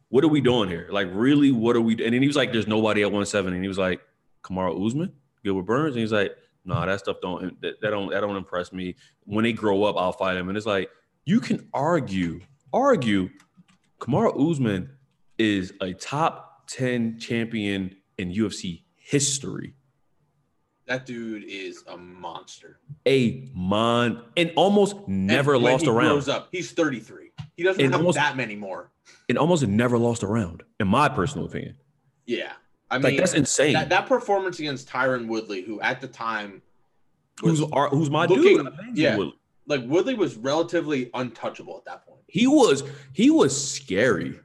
what are we doing here? Like, really, what are we? And then he was like, there's nobody at 170. And he was like, Kamaru Usman, Gilbert Burns, and he's like, nah, that stuff don't impress me. When they grow up, I'll fight him. And it's like, you can argue, Kamaru Usman is a top 10 champion in UFC history. That dude is a monster. And almost never lost a round. He's 33. He doesn't have that many more. And almost never lost a round, in my personal opinion. Yeah. I mean, like, that's insane. That performance against Tyron Woodley, who at the time was who's my dude. Yeah. Like, Woodley was relatively untouchable at that point. He was scary.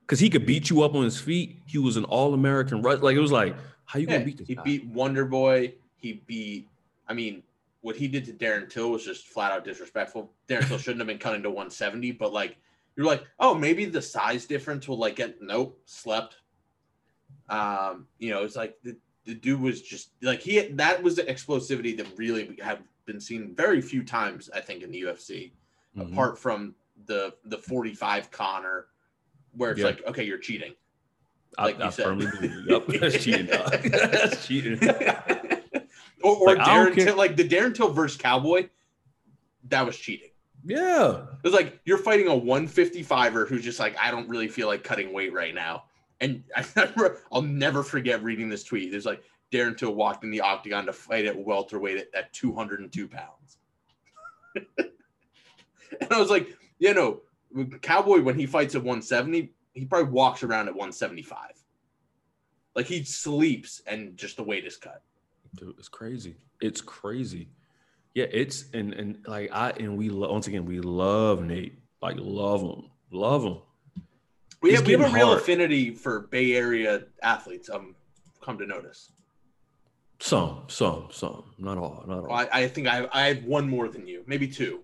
Because he could beat you up on his feet. He was an All-American. Like, it was like, how you going to beat this guy? He beat Wonder Boy. He beat – I mean, what he did to Darren Till was just flat-out disrespectful. Darren Till shouldn't have been cutting to 170. But, like, you're like, oh, maybe the size difference will, like, get – nope, slept. You know, it's like the dude was just – like, that was the explosivity that really have been seen very few times, I think, in the UFC, apart from the 45 Connor, where it's like, okay, you're cheating. Like I firmly believe that's cheating. That's cheating. Or like, Darren Till, like the Darren Till versus Cowboy, that was cheating. Yeah. It was like you're fighting a 155er who's just like, I don't really feel like cutting weight right now. And I'll never forget reading this tweet. There's like, Darren Till walked in the octagon to fight at welterweight at 202 pounds. And I was like, you know, Cowboy, when he fights at 170, he probably walks around at 175. Like, he sleeps and just the weight is cut. Dude, it's crazy. It's crazy. Yeah, it's we love Nate. Like, love him. We have a real affinity for Bay Area athletes. Come to notice. Some, not all. I think I have one more than you, maybe two.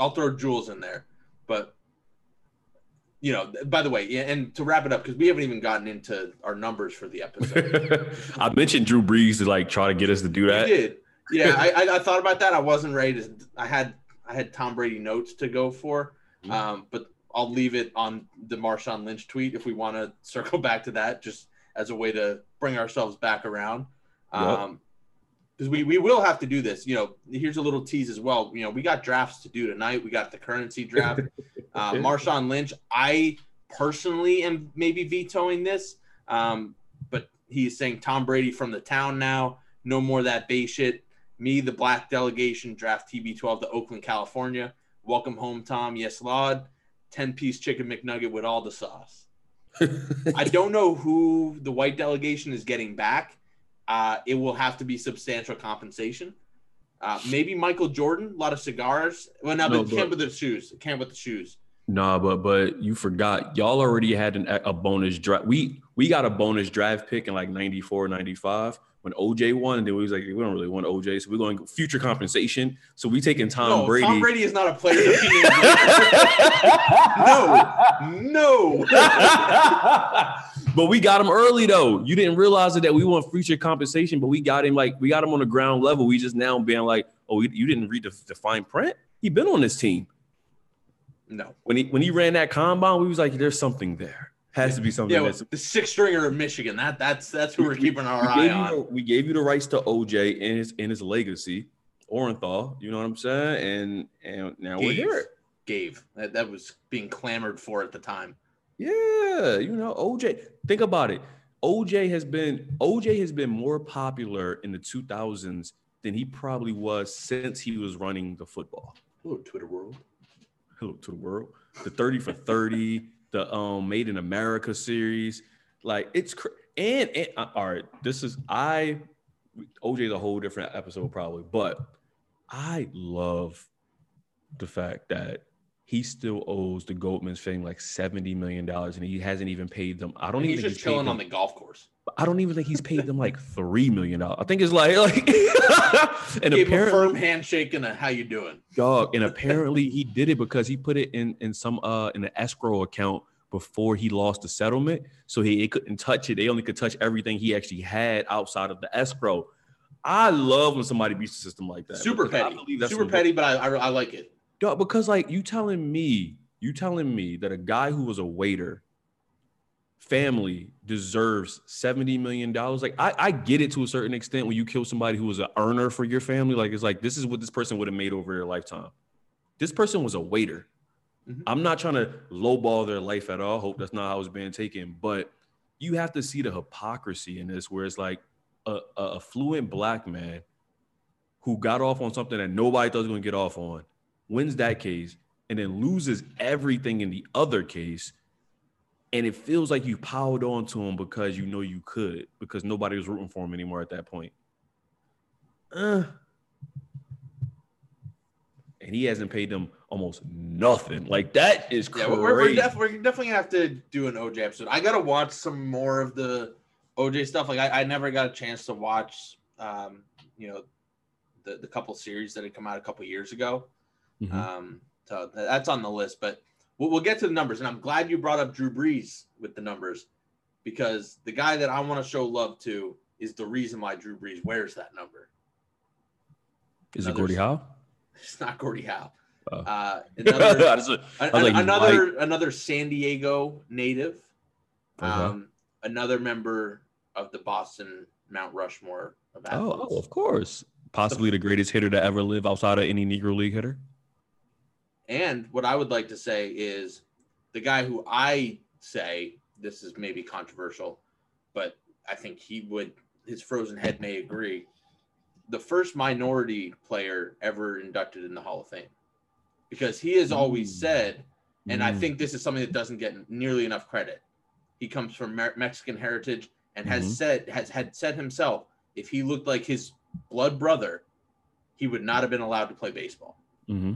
I'll throw Jules in there, but you know. By the way, and to wrap it up, because we haven't even gotten into our numbers for the episode. I mentioned Drew Brees to like try to get us to do that. You did. Yeah, I thought about that. I wasn't ready to. I had Tom Brady notes to go for, but I'll leave it on the Marshawn Lynch tweet if we want to circle back to that, just as a way to bring ourselves back around. Because we will have to do this. You know, here's a little tease as well. You know, we got drafts to do tonight. We got the currency draft. Marshawn Lynch, I personally am maybe vetoing this, but he's saying Tom Brady from the town now. No more that Bay shit. Me, the black delegation, draft TB12 to Oakland, California. Welcome home, Tom. Yes, Lord. 10-piece chicken McNugget with all the sauce. I don't know who the white delegation is getting back. It will have to be substantial compensation. Maybe Michael Jordan, a lot of cigars. Well, but can't with the shoes. Can't with the shoes. Nah, but you forgot. Y'all already had a bonus draft. We got a bonus draft pick in like 94, 95. When OJ won, and then we was like, we don't really want OJ, so we're going future compensation. So we taking Tom Brady. Tom Brady is not a player. No. But we got him early though. You didn't realize that we want future compensation, but we got him on the ground level. We just now being like, oh, you didn't read the fine print. He been on this team. No. When he ran that combine, we was like, there's something there. Has to be something. Yeah, the sixth stringer of Michigan. That's who we're keeping our eye on. We gave you the rights to OJ and his legacy, Orenthal. You know what I'm saying? And now we're here. Gave that was being clamored for at the time. Yeah, you know OJ. Think about it. OJ has been more popular in the 2000s than he probably was since he was running the football. Hello, Twitter world. Hello to the world. The 30 for 30. The Made in America series, like it's all right. OJ's a whole different episode probably, but I love the fact that he still owes the Goldman's fame like $70 million, and he hasn't even paid them. I don't even. He's just chilling on the golf course. I don't even think he's paid them like $3 million. I think it's like and gave a firm handshake and a how you doing, dog. And apparently he did it because he put it in an escrow account before he lost the settlement, so he couldn't touch it. They only could touch everything he actually had outside of the escrow. I love when somebody beats the system like that. Super petty, but I like it, dog. Because like you telling me that a guy who was a waiter. Family deserves $70 million. Like I get it to a certain extent when you kill somebody who was an earner for your family. Like it's like this is what this person would have made over their lifetime. This person was a waiter. Mm-hmm. I'm not trying to lowball their life at all. Hope that's not how it's being taken. But you have to see the hypocrisy in this, where it's like a affluent black man who got off on something that nobody thought was going to get off on, wins that case, and then loses everything in the other case. And it feels like you piled on to him because you know you could, because nobody was rooting for him anymore at that point. And he hasn't paid them almost nothing. Like, that is crazy. Yeah, we're definitely going to have to do an OJ episode. I got to watch some more of the OJ stuff. Like, I never got a chance to watch, you know, the couple series that had come out a couple years ago. Mm-hmm. So that's on the list, but. We'll get to the numbers, and I'm glad you brought up Drew Brees with the numbers, because the guy that I want to show love to is the reason why Drew Brees wears that number. Is it Gordie Howe? It's not Gordie Howe. Another San Diego native, another member of the Boston Mount Rushmore of athletes. Oh, of course. Possibly the greatest hitter to ever live outside of any Negro League hitter. And what I would like to say is the guy who I say, this is maybe controversial, but I think he would, his frozen head may agree, the first minority player ever inducted in the Hall of Fame. Because he has always said, and I think this is something that doesn't get nearly enough credit, he comes from Mexican heritage and has said himself, if he looked like his blood brother, he would not have been allowed to play baseball. Mm-hmm.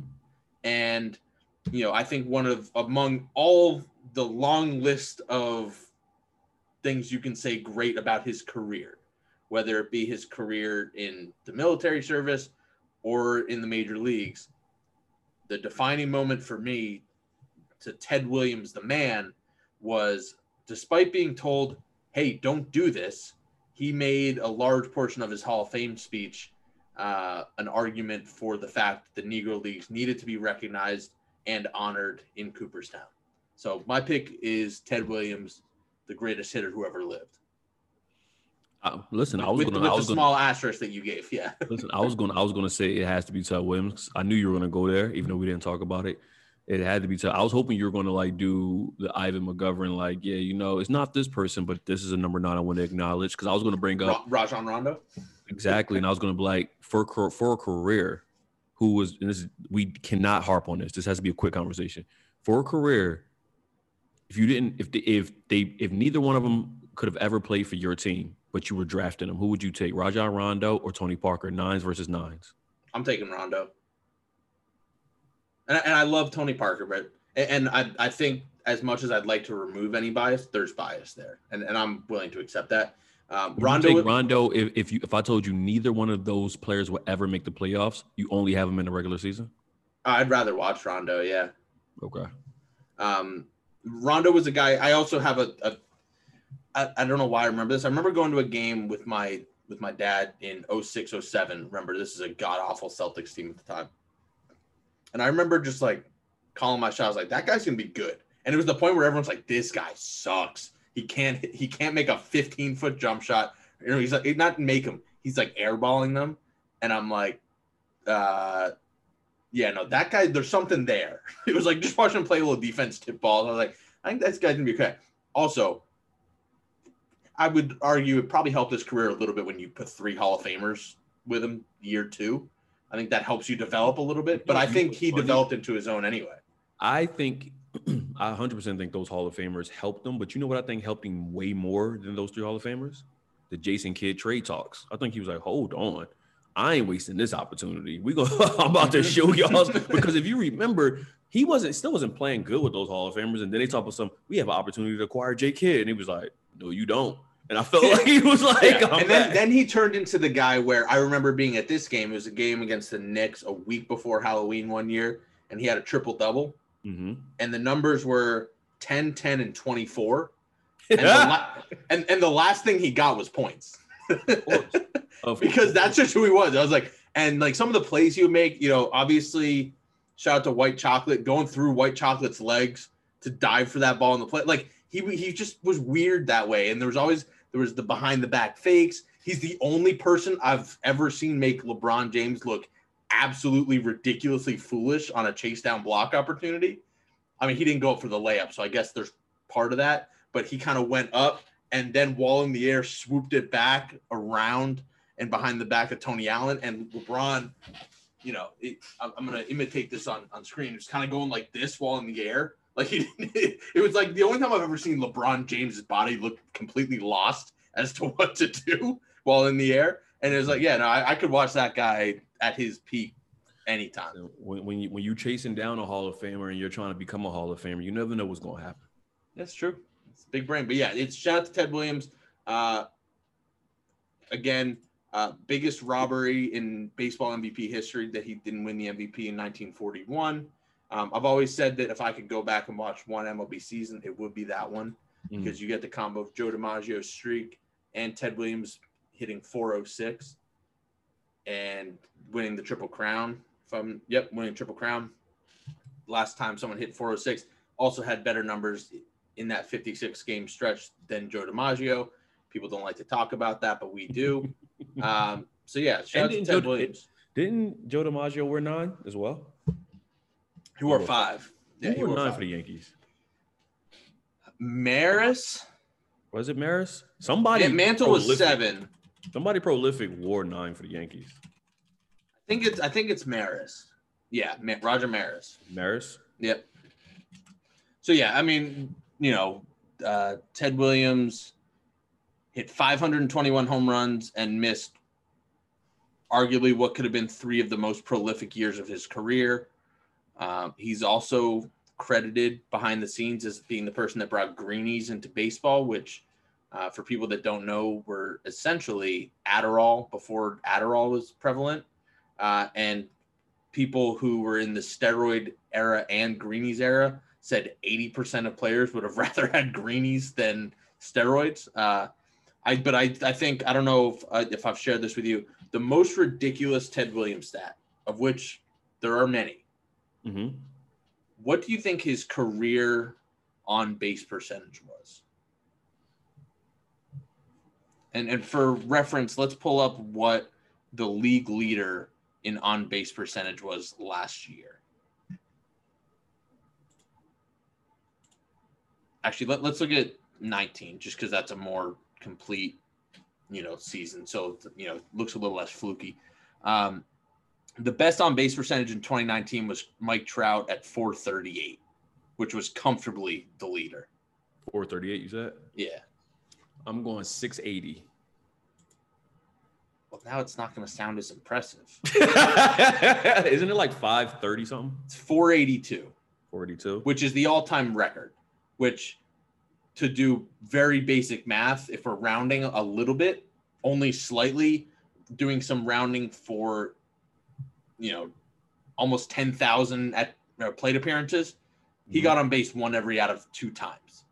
And, you know, I think one of, among all the long list of things you can say great about his career, whether it be his career in the military service or in the major leagues, the defining moment for me to Ted Williams, the man, was despite being told, hey, don't do this, he made a large portion of his Hall of Fame speech an argument for the fact that the Negro Leagues needed to be recognized and honored in Cooperstown. So my pick is Ted Williams, the greatest hitter who ever lived. Listen, I was going to with the small asterisk that you gave. Yeah. Listen, I was going to say it has to be Ted Williams. I knew you were going to go there, even though we didn't talk about it. It had to be Ted. I was hoping you were going to like do the Ivan McGovern, like, yeah, you know, it's not this person, but this is a number 9 I want to acknowledge, because I was going to bring up Rajon Rondo. Exactly, and I was going to be like, for a career, who was, and this is, we cannot harp on this. This has to be a quick conversation. For a career, if neither one of them could have ever played for your team, but you were drafting them, who would you take, Rajon Rondo or Tony Parker? 9s versus 9s. I'm taking Rondo. And I love Tony Parker, but I think as much as I'd like to remove any bias, there's bias there, and I'm willing to accept that. Rondo, if I told you neither one of those players will ever make the playoffs, you only have them in the regular season? I'd rather watch Rondo, yeah. Okay. Rondo was a guy. I also have I don't know why I remember this. I remember going to a game with my dad in 06-07. Remember, this is a god-awful Celtics team at the time. And I remember just like calling my shot. I was like, that guy's going to be good. And it was the point where everyone's like, this guy sucks. He can't make a 15-foot jump shot. You know, he's like, not make them, he's like airballing them. And I'm like, yeah, no, that guy, there's something there. It was like, just watch him play a little defense, tip ball. And I was like, I think that guy's going to be okay. Also, I would argue it probably helped his career a little bit when you put 3 Hall of Famers with him year 2. I think that helps you develop a little bit, but I think he developed into his own anyway. I think I 100% think those Hall of Famers helped him, but you know what I think helped him way more than those 3 Hall of Famers? The Jason Kidd trade talks. I think he was like, hold on, I ain't wasting this opportunity. I'm about to show y'all. Because if you remember, he still wasn't playing good with those Hall of Famers, and then they talk about we have an opportunity to acquire J. Kidd, and he was like, no, you don't. And I felt like he was like, yeah. And then he turned into the guy where I remember being at this game. It was a game against the Knicks a week before Halloween one year, and he had a triple-double. Mm-hmm. And the numbers were 10, 10, and 24. And, the last thing he got was points. Because that's just who he was. I was like, and like some of the plays you make, you know, obviously, shout out to White Chocolate, going through White Chocolate's legs to dive for that ball in the play. Like, he just was weird that way. And there was the behind the back fakes. He's the only person I've ever seen make LeBron James look absolutely ridiculously foolish on a chase down block opportunity. I mean, he didn't go up for the layup, so I guess there's part of that, but he kind of went up and then wall in the air, swooped it back around and behind the back of Tony Allen. And LeBron, you know, I'm going to imitate this on screen. It's kind of going like this, wall in the air. Like it was like the only time I've ever seen LeBron James's body look completely lost as to what to do while in the air. And it was like, yeah, no, I could watch that guy at his peak anytime. When you're chasing down a Hall of Famer and you're trying to become a Hall of Famer, you never know what's going to happen. That's true. It's big brain. But yeah, it's shout out to Ted Williams. Again, biggest robbery in baseball MVP history that he didn't win the MVP in 1941. I've always said that if I could go back and watch one MLB season, it would be that one, because you get the combo of Joe DiMaggio's streak and Ted Williams hitting 406 and winning the Triple Crown. Winning Triple Crown. last time someone hit 406, also had better numbers in that 56-game stretch than Joe DiMaggio. People don't like to talk about that, but we do. So, yeah, shout out to Ted Williams. Didn't Joe DiMaggio wear 9 as well? He wore 5. Yeah, he wore 9 for the Yankees. Maris? Was it Maris? Somebody. Yeah, Mantle was 7. Somebody prolific wore 9 for the Yankees. I think it's Maris. Yeah, Roger Maris. Maris? Yep. So, yeah, I mean, Ted Williams hit 521 home runs and missed arguably what could have been 3 of the most prolific years of his career. He's also credited behind the scenes as being the person that brought greenies into baseball, which for people that don't know were essentially Adderall before Adderall was prevalent. And people who were in the steroid era and greenies era said 80% of players would have rather had greenies than steroids. I think, I don't know if I've shared this with you, the most ridiculous Ted Williams stat, of which there are many. Mm-hmm. What do you think his career on base percentage was? And for reference, let's pull up what the league leader in on base percentage was last year. Actually, let's look at 19, just because that's a more complete, season. So, it looks a little less fluky. The best on-base percentage in 2019 was Mike Trout at 438, which was comfortably the leader. 438, you said? Yeah. I'm going 680. Well, now it's not going to sound as impressive. Isn't it like 530 something? It's 482. 482? Which is the all-time record, which to do very basic math, if we're rounding a little bit, only slightly, doing some rounding for almost 10,000 at plate appearances. He got on base 1 every out of 2 times.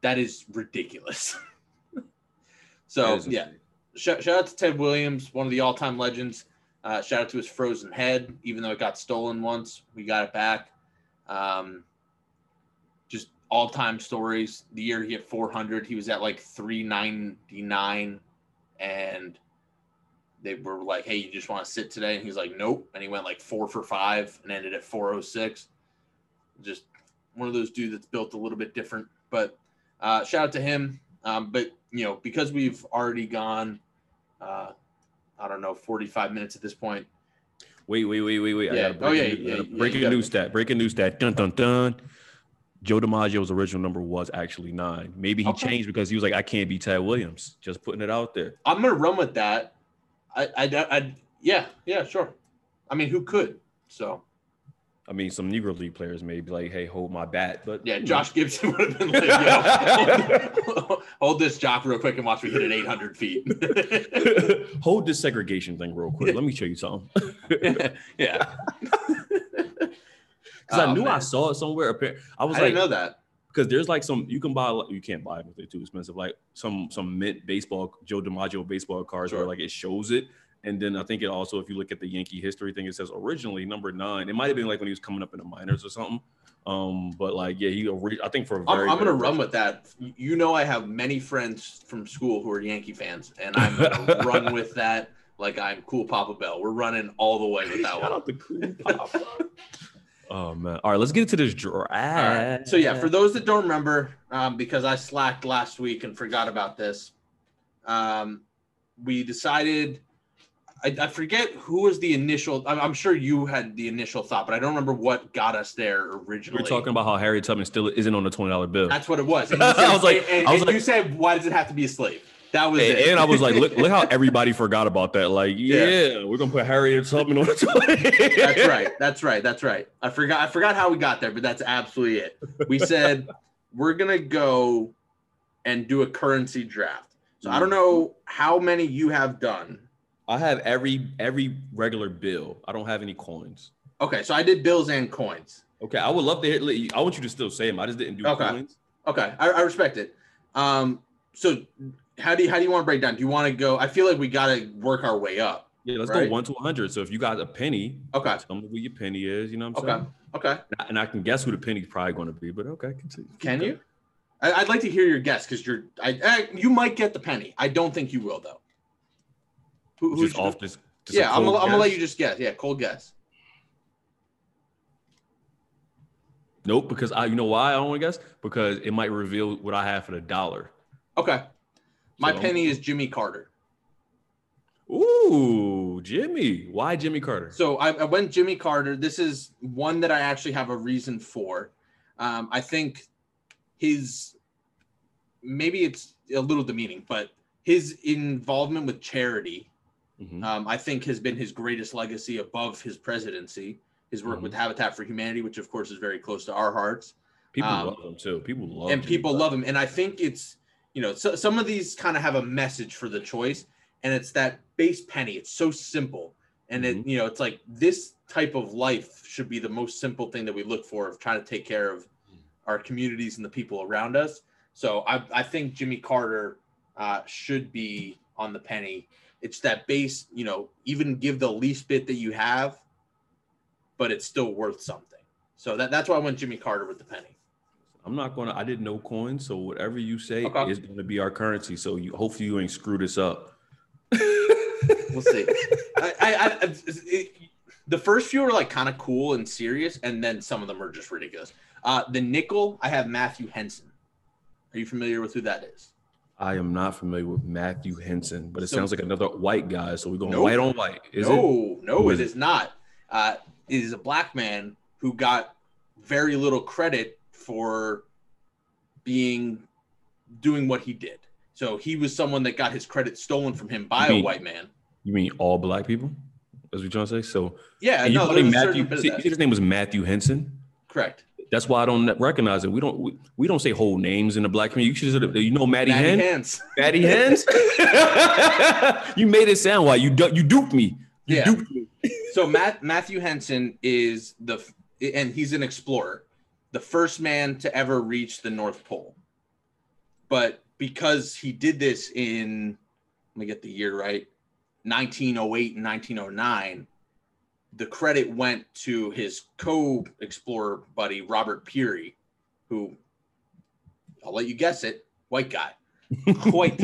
That is ridiculous. So, yeah. Shout out to Ted Williams, one of the all-time legends. Shout out to his frozen head, even though it got stolen once. We got it back. Just all-time stories. The year he hit 400, he was at like 399 and – they were like, hey, you just want to sit today? And he's like, nope. And he went like 4 for 5 and ended at 406. Just one of those dudes that's built a little bit different. But shout out to him. But, because we've already gone, 45 minutes at this point. Wait. Yeah. Breaking news stat. Breaking news stat. Dun, dun, dun. Joe DiMaggio's original number was actually 9. Maybe he changed because he was like, I can't be Tad Williams. Just putting it out there. I'm going to run with that. Yeah, sure. I mean, who could? So, I mean, some Negro League players may be like, hey, hold my bat. But yeah, Josh Gibson would have been like, yo, hold this jock real quick and watch me hit it 800 feet. Hold this segregation thing real quick. Let me show you something. Yeah. Because I knew, man. I saw it somewhere. I didn't know that. Because there's like some, you can buy, you can't buy them if they're too expensive, like some mint baseball, Joe DiMaggio baseball cards, sure, where like it shows it. And then I think it also, if you look at the Yankee history thing, it says originally number 9. It might have been like when he was coming up in the minors or something. But like, yeah, I think for a very, I'm going to run with that. I have many friends from school who are Yankee fans, and I'm going to run with that. Like, I'm Cool Papa Bell. We're running all the way with that. Shout out to Cool Papa. Oh, man. All right, let's get to this draft. Right. So, yeah, for those that don't remember, because I slacked last week and forgot about this, we decided – I forget who was the initial – I'm sure you had the initial thought, but I don't remember what got us there originally. We're talking about how Harriet Tubman still isn't on the $20 bill. That's what it was. And you said, you said, why does it have to be a slave? That was it. And I was like, look how everybody forgot about that. Like, yeah, we're going to put Harriet Tubman on the $20. That's right. I forgot how we got there, but that's absolutely it. We said we're going to go and do a currency draft. So I don't know how many you have done. I have every regular bill. I don't have any coins. Okay, so I did bills and coins. Okay, I would love to hear. I want you to still say them. I just didn't do coins. Okay, I respect it. So – how do you want to break down? Do you want to go? I feel like we got to work our way up. Yeah, let's go 1 to 100. So if you got a penny, okay, tell me who your penny is. You know what I'm saying? Okay. And I can guess who the penny's probably going to be, but okay, continue. Can you? I'd like to hear your guess because you're. You might get the penny. I don't think you will though. Who's just off this? Yeah, I'm gonna let you just guess. Yeah, cold guess. Nope, because you know why I don't want to guess? Because it might reveal what I have for the dollar. Okay, my penny is Jimmy Carter. Ooh, Jimmy. Why Jimmy Carter? So I went Jimmy Carter. This is one that I actually have a reason for. I think his, maybe it's a little demeaning, but his involvement with charity, I think has been his greatest legacy above his presidency, his work with Habitat for Humanity, which of course is very close to our hearts. People love him too. People love him. And people love him. And I think it's, you know, so, some of these kind of have a message for the choice. And it's that base penny. It's so simple. And it, you know, it's like this type of life should be the most simple thing that we look for of trying to take care of our communities and the people around us. So I think Jimmy Carter should be on the penny. It's that base, you know, even give the least bit that you have, but it's still worth something. So that's why I went Jimmy Carter with the penny. I didn't know coins. So whatever you say is going to be our currency. So hopefully you ain't screwed this up. We'll see. The first few are like kind of cool and serious, and then some of them are just ridiculous. The nickel, I have Matthew Henson. Are you familiar with who that is? I am not familiar with Matthew Henson, but it sounds like another white guy. So we're going white on white. No, it is not. It is a black man who got very little credit for doing what he did. So he was someone that got his credit stolen from him by a white man. You mean all black people? As we trying to say? So yeah, his name was Matthew Henson. Correct. That's why I don't recognize it. We don't say whole names in the black community. You should, Matty Hens. Matty Hens. You made it sound like you duped me. You duped me. So Matthew Henson is he's an explorer, the first man to ever reach the North Pole, but because he did this in, let me get the year right, 1908 and 1909, the credit went to his co-explorer buddy, Robert Peary, who, I'll let you guess it, white guy. Quite.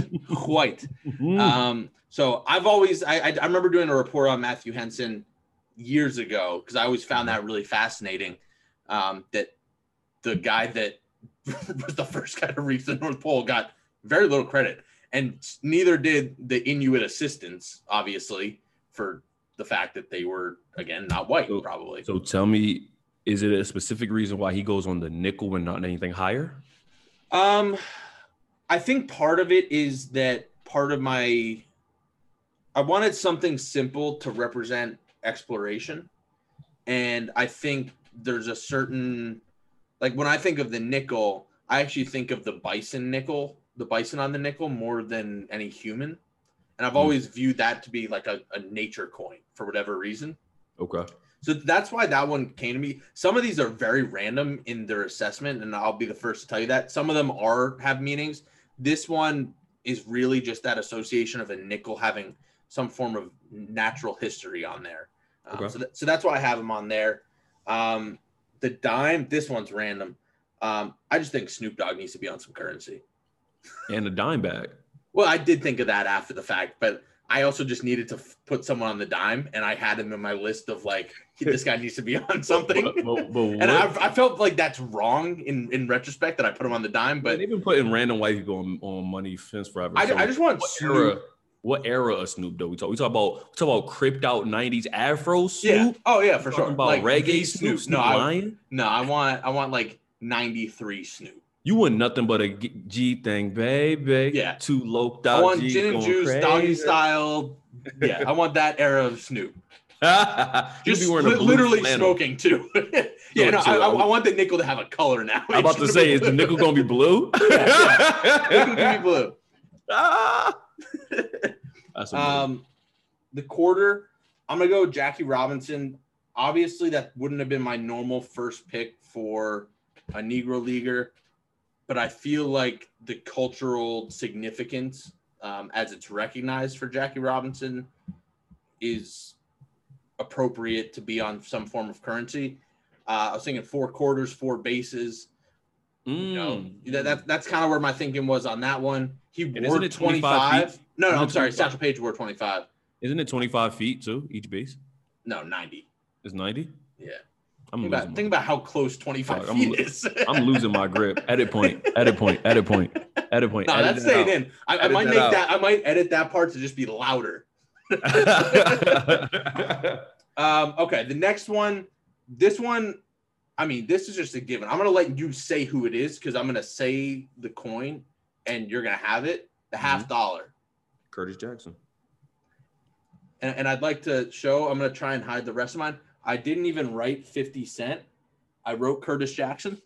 So I've always, I remember doing a report on Matthew Henson years ago, because I always found that really fascinating, that the guy that was the first guy to reach the North Pole got very little credit, and neither did the Inuit assistants, obviously, for the fact that they were, again, not white, probably. So tell me, is it a specific reason why he goes on the nickel and not anything higher? I think part of it is that I wanted something simple to represent exploration, and I think there's a certain, like when I think of the nickel, I actually think of the bison on the nickel more than any human. And I've always viewed that to be like a nature coin for whatever reason. Okay. So that's why that one came to me. Some of these are very random in their assessment, and I'll be the first to tell you that. Some of them have meanings. This one is really just that association of a nickel having some form of natural history on there. So that's why I have them on there. The dime, this one's random. I just think Snoop Dogg needs to be on some currency. And a dime bag. Well, I did think of that after the fact, but I also just needed to put someone on the dime, and I had him in my list of like, this guy needs to be on something. And I felt like that's wrong in retrospect that I put him on the dime. But they've been putting random white people on money since forever. I just want Snoop. What era of Snoop though? We talk about cripped out 90s Afro Snoop. Yeah. Oh yeah, for sure. About like reggae Snoop. I want like 93 Snoop. You want nothing but a G thing, baby. Yeah. Too loped out. I want gin and juice, doggy style. Yeah, I want that era of Snoop. Just literally smoking too. Yeah, I want the nickel to have a color now. I'm about to say, is the nickel gonna be blue? Yeah. Nickel gonna be blue. The quarter, I'm gonna go Jackie Robinson. Obviously, that wouldn't have been my normal first pick for a Negro leaguer, but I feel like the cultural significance as it's recognized for Jackie Robinson is appropriate to be on some form of currency. I was thinking 4 quarters, 4 bases. You know, that's kind of where my thinking was on that one. He wore 25. No, I'm sorry. Satchel Paige wore 25. Isn't it 25 feet too, each base? No, 90. It's 90? Yeah. Think about how close 25 feet is. I'm losing my grip. Edit point. No, that's staying in. I might make that. I might edit that part to just be louder. Okay, the next one. This one, I mean, this is just a given. I'm going to let you say who it is because I'm going to say the coin and you're going to have it. The $50. Curtis Jackson. And I'd like to show, I'm going to try and hide the rest of mine. I didn't even write 50 Cent. I wrote Curtis Jackson.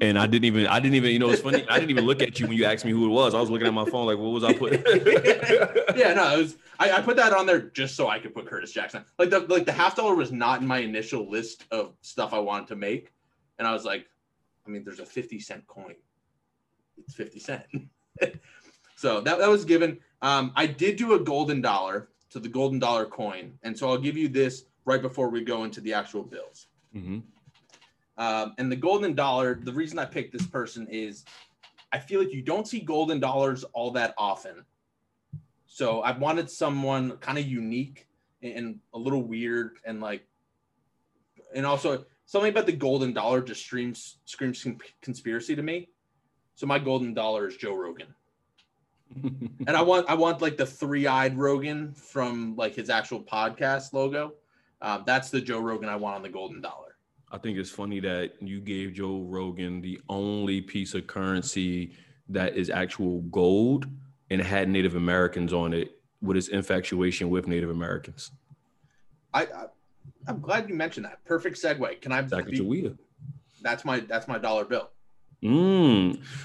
And I didn't even, you know, it's funny. I didn't even look at you when you asked me who it was. I was looking at my phone like, what was I putting? Yeah, no, it was, I put that on there just so I could put Curtis Jackson. Like the $50 was not in my initial list of stuff I wanted to make. And I was like, I mean, there's a 50 cent coin. It's 50 cent. So that was given. I did do a golden dollar to the golden dollar coin. And so I'll give you this right before we go into the actual bills. Mm-hmm. And the golden dollar, the reason I picked this person is I feel like you don't see golden dollars all that often. So I wanted someone kind of unique and a little weird and like, and also something about the golden dollar just screams conspiracy to me. So my golden dollar is Joe Rogan. And I want like the three-eyed Rogan from like his actual podcast logo. That's the Joe Rogan I want on the golden dollar. I think it's funny that you gave Joe Rogan the only piece of currency that is actual gold and had Native Americans on it with his infatuation with Native Americans. I'm glad you mentioned that. Perfect segue. Can I? That's my dollar bill.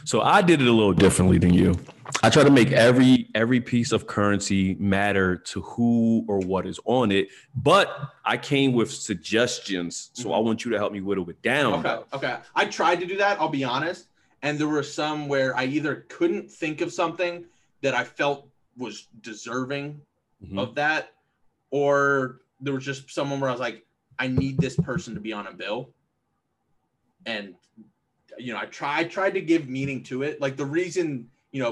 So I did it a little differently than you. I try to make every piece of currency matter to who or what is on it, but I came with suggestions. So I want you to help me whittle it down. Okay. I tried to do that. I'll be honest. And there were some where I either couldn't think of something that I felt was deserving of that, or there was just someone where I was like, I need this person to be on a bill. And you know, I tried to give meaning to it. Like the reason, you know,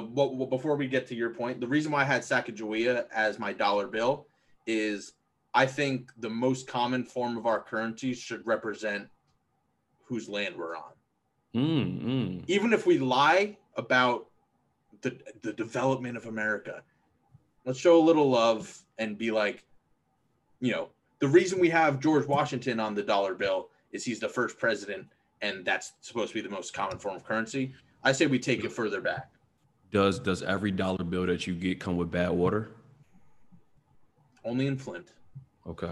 before we get to your point, the reason why I had Sacagawea as my dollar bill is I think the most common form of our currency should represent whose land we're on. Even if we lie about the development of America, let's show a little love and be like, you know, the reason we have George Washington on the dollar bill is he's the first president. And that's supposed to be the most common form of currency. I say we take it further back. Does every dollar bill that you get come with bad water? Only in Flint. Okay.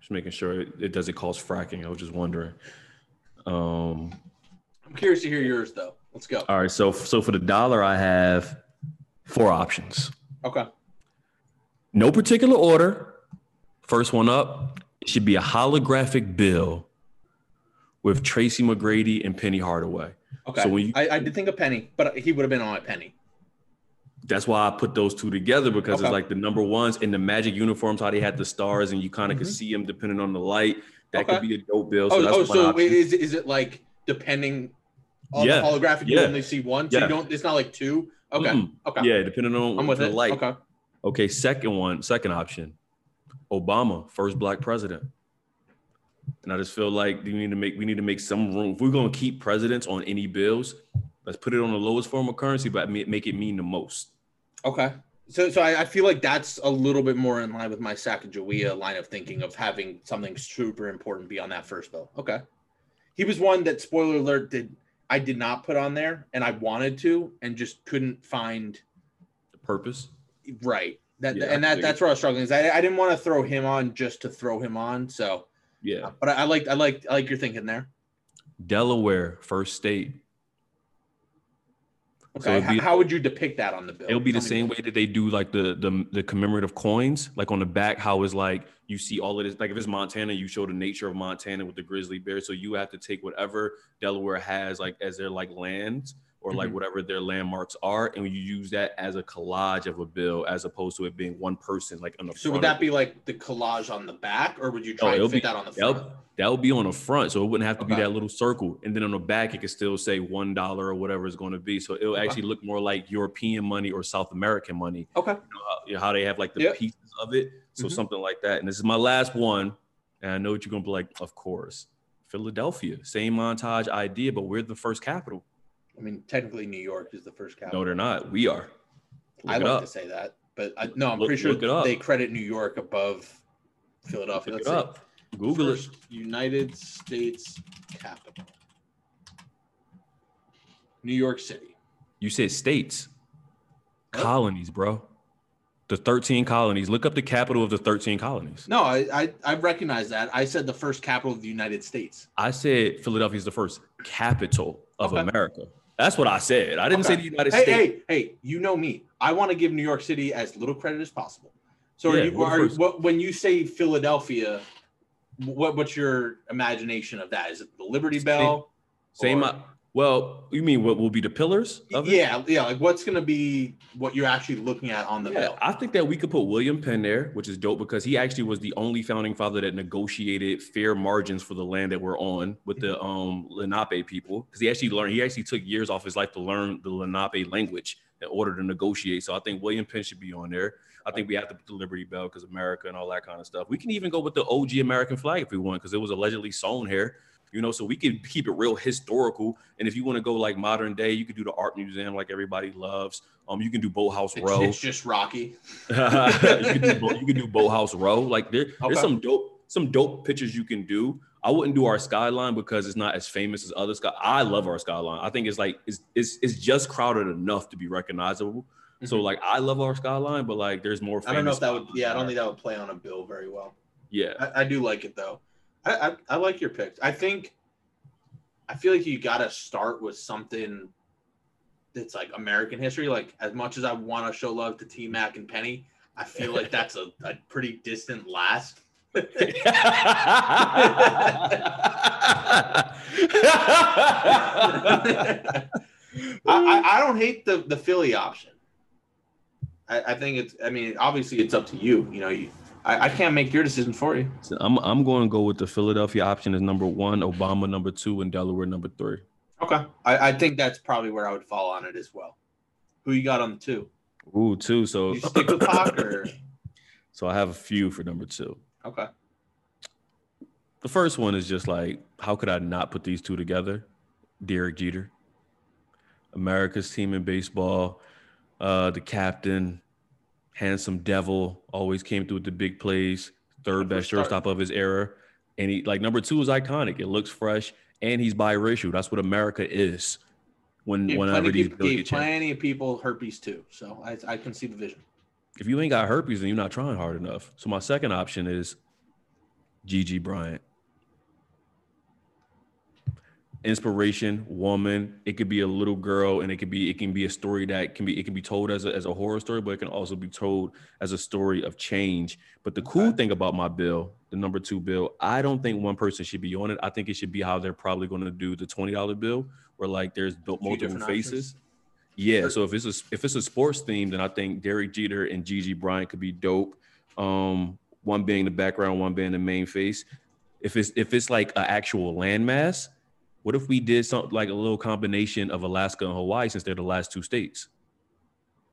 Just making sure it doesn't cause fracking. I was just wondering. I'm curious to hear yours, though. Let's go. All right, so for the dollar, I have 4 options. Okay. No particular order. First one up, it should be a holographic bill with Tracy McGrady and Penny Hardaway. Okay, so when I did think of Penny, but he would have been on a Penny. That's why I put those two together because it's like the number ones in the Magic uniforms, how they had the stars, and you kind of could see them depending on the light. That could be a dope bill. So is it like depending on the holographic, you only see one? So you don't, it's not like two? Okay. Okay. Yeah, depending on the light. Okay. Okay, second option, Obama, first black president. And I just feel like we need to make some room. If we're going to keep presidents on any bills, let's put it on the lowest form of currency, but make it mean the most. Okay. So I feel like that's a little bit more in line with my Sacagawea line of thinking of having something super important be on that first bill. Okay. He was one that, spoiler alert, I did not put on there, and I wanted to and just couldn't find the purpose. Right. That's where I was struggling. Is I didn't want to throw him on just to throw him on, so... Yeah, but I like your thinking there. Delaware, first state. Okay, so how would you depict that on the bill? It'll be the same way that they do like the commemorative coins, like on the back. How is like you see all of this? Like if it's Montana, you show the nature of Montana with the grizzly bear. So you have to take whatever Delaware has like as their like lands or like whatever their landmarks are, and you use that as a collage of a bill as opposed to it being one person like on the front. So would that be like the collage on the back, or would you try to fit that on the front? That would be on the front, so it wouldn't have to be that little circle. And then on the back, it could still say $1 or whatever it's going to be. So it'll actually look more like European money or South American money. Okay. You know, how they have like the pieces of it. So something like that. And this is my last one. And I know what you're going to be like, of course. Philadelphia, same montage idea, but we're the first capital. I mean, technically New York is the first capital. No, they're not. We are. I like to say that, but I'm pretty sure they credit New York above Philadelphia. Look it up. Google it. United States capital. New York City. You said states. What? Colonies, bro. The 13 colonies. Look up the capital of the 13 colonies. No, I recognize that. I said the first capital of the United States. I said Philadelphia is the first capital of America. That's what I said. I didn't say the United States. Hey, you know me. I want to give New York City as little credit as possible. So when you say Philadelphia, what's your imagination of that? Is it the Liberty Bell? Well, you mean what will be the pillars of it? Yeah. Like what's going to be what you're actually looking at on the bill? I think that we could put William Penn there, which is dope because he actually was the only founding father that negotiated fair margins for the land that we're on with the Lenape people. Because he actually took years off his life to learn the Lenape language in order to negotiate. So I think William Penn should be on there. I think we have to put the Liberty Bell because America and all that kind of stuff. We can even go with the OG American flag if we want because it was allegedly sewn here. You know, so we can keep it real historical. And if you want to go like modern day, you could do the art museum like everybody loves. You can do Boathouse Row. It's just Rocky. You can do Boathouse Row. Like there's some dope pictures you can do. I wouldn't do our skyline because it's not as famous as other sky. I love our skyline. I think it's like it's just crowded enough to be recognizable. So like I love our skyline, but like there's more. I don't know if that would. Yeah, I don't think that would play on a bill very well. Yeah, I do like it though. I like your picks. I feel like you got to start with something that's like American history. Like as much as I want to show love to T-Mac and Penny, I feel like that's a pretty distant last. I don't hate the Philly option. I think it's, I mean, obviously it's up to you. You know, I can't make your decision for you. So I'm going to go with the Philadelphia option as number one, Obama number two, and Delaware number three. Okay. I think that's probably where I would fall on it as well. Who you got on two? Ooh, two. So you stick with Pac or? So I have a few for number two. Okay. The first one is just like, how could I not put these two together? Derek Jeter. America's team in baseball. The captain, handsome devil, always came through with the big plays, third best shortstop of his era. And he, like, number two is iconic. It looks fresh, and he's biracial. That's what America is. Plenty of people herpes too, so I can see the vision. If you ain't got herpes, then you're not trying hard enough. So my second option is Gigi Bryant. Inspiration, woman. It could be a little girl, and it can be a story that can be told as a horror story, but it can also be told as a story of change. But the cool thing about my bill, the number two bill, I don't think one person should be on it. I think it should be how they're probably going to do the $20 bill, where like there's built multiple faces. Yeah. Sure. So if it's a sports theme, then I think Derek Jeter and Gigi Bryant could be dope. One being the background, one being the main face. If it's like an actual landmass. What if we did something like a little combination of Alaska and Hawaii since they're the last two states?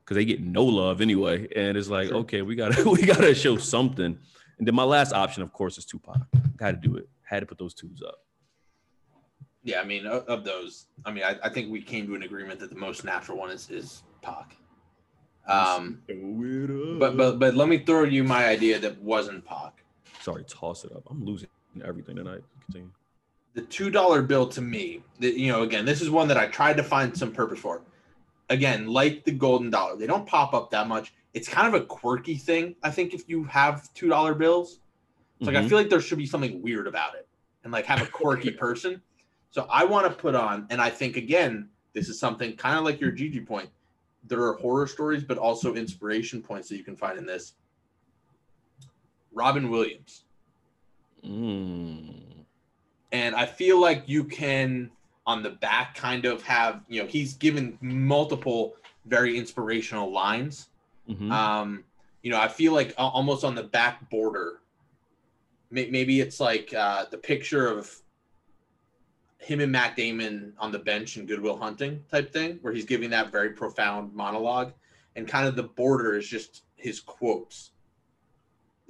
Because they get no love anyway. And it's like, okay, we gotta show something. And then my last option, of course, is Tupac. Got to do it. Had to put those twos up. Yeah, I mean, of those, I think we came to an agreement that the most natural one is Pac. But let me throw you my idea that wasn't Pac. Sorry, toss it up. I'm losing everything tonight. Continue. The $2 bill to me, again, this is one that I tried to find some purpose for. Again, like the golden dollar, they don't pop up that much. It's kind of a quirky thing, I think, if you have $2 bills. It's like I feel like there should be something weird about it and like have a quirky person. So I want to put on, and I think, again, this is something kind of like your Gigi point. There are horror stories, but also inspiration points that you can find in this. Robin Williams. And I feel like you can on the back kind of have, you know, he's given multiple very inspirational lines. Mm-hmm. You know, I feel like almost on the back border, maybe it's like the picture of him and Matt Damon on the bench in Good Will Hunting type thing, where he's giving that very profound monologue, and kind of the border is just his quotes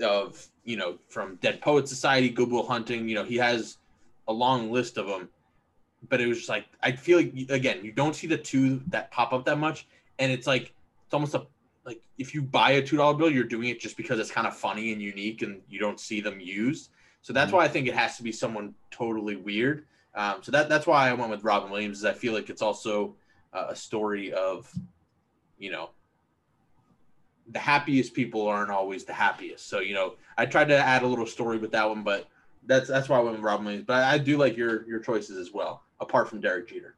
of, you know, from Dead Poets Society, Good Will Hunting, you know, he has a long list of them, but it was just like, I feel like, again, you don't see the two that pop up that much. And it's like, it's almost a, like if you buy a $2 bill, you're doing it just because it's kind of funny and unique and you don't see them used. So that's why I think it has to be someone totally weird. So that's why I went with Robin Williams, is I feel like it's also a story of, you know, the happiest people aren't always the happiest. So, you know, I tried to add a little story with that one, but that's why I went with Robin Williams. But I do like your choices as well, apart from Derek Jeter.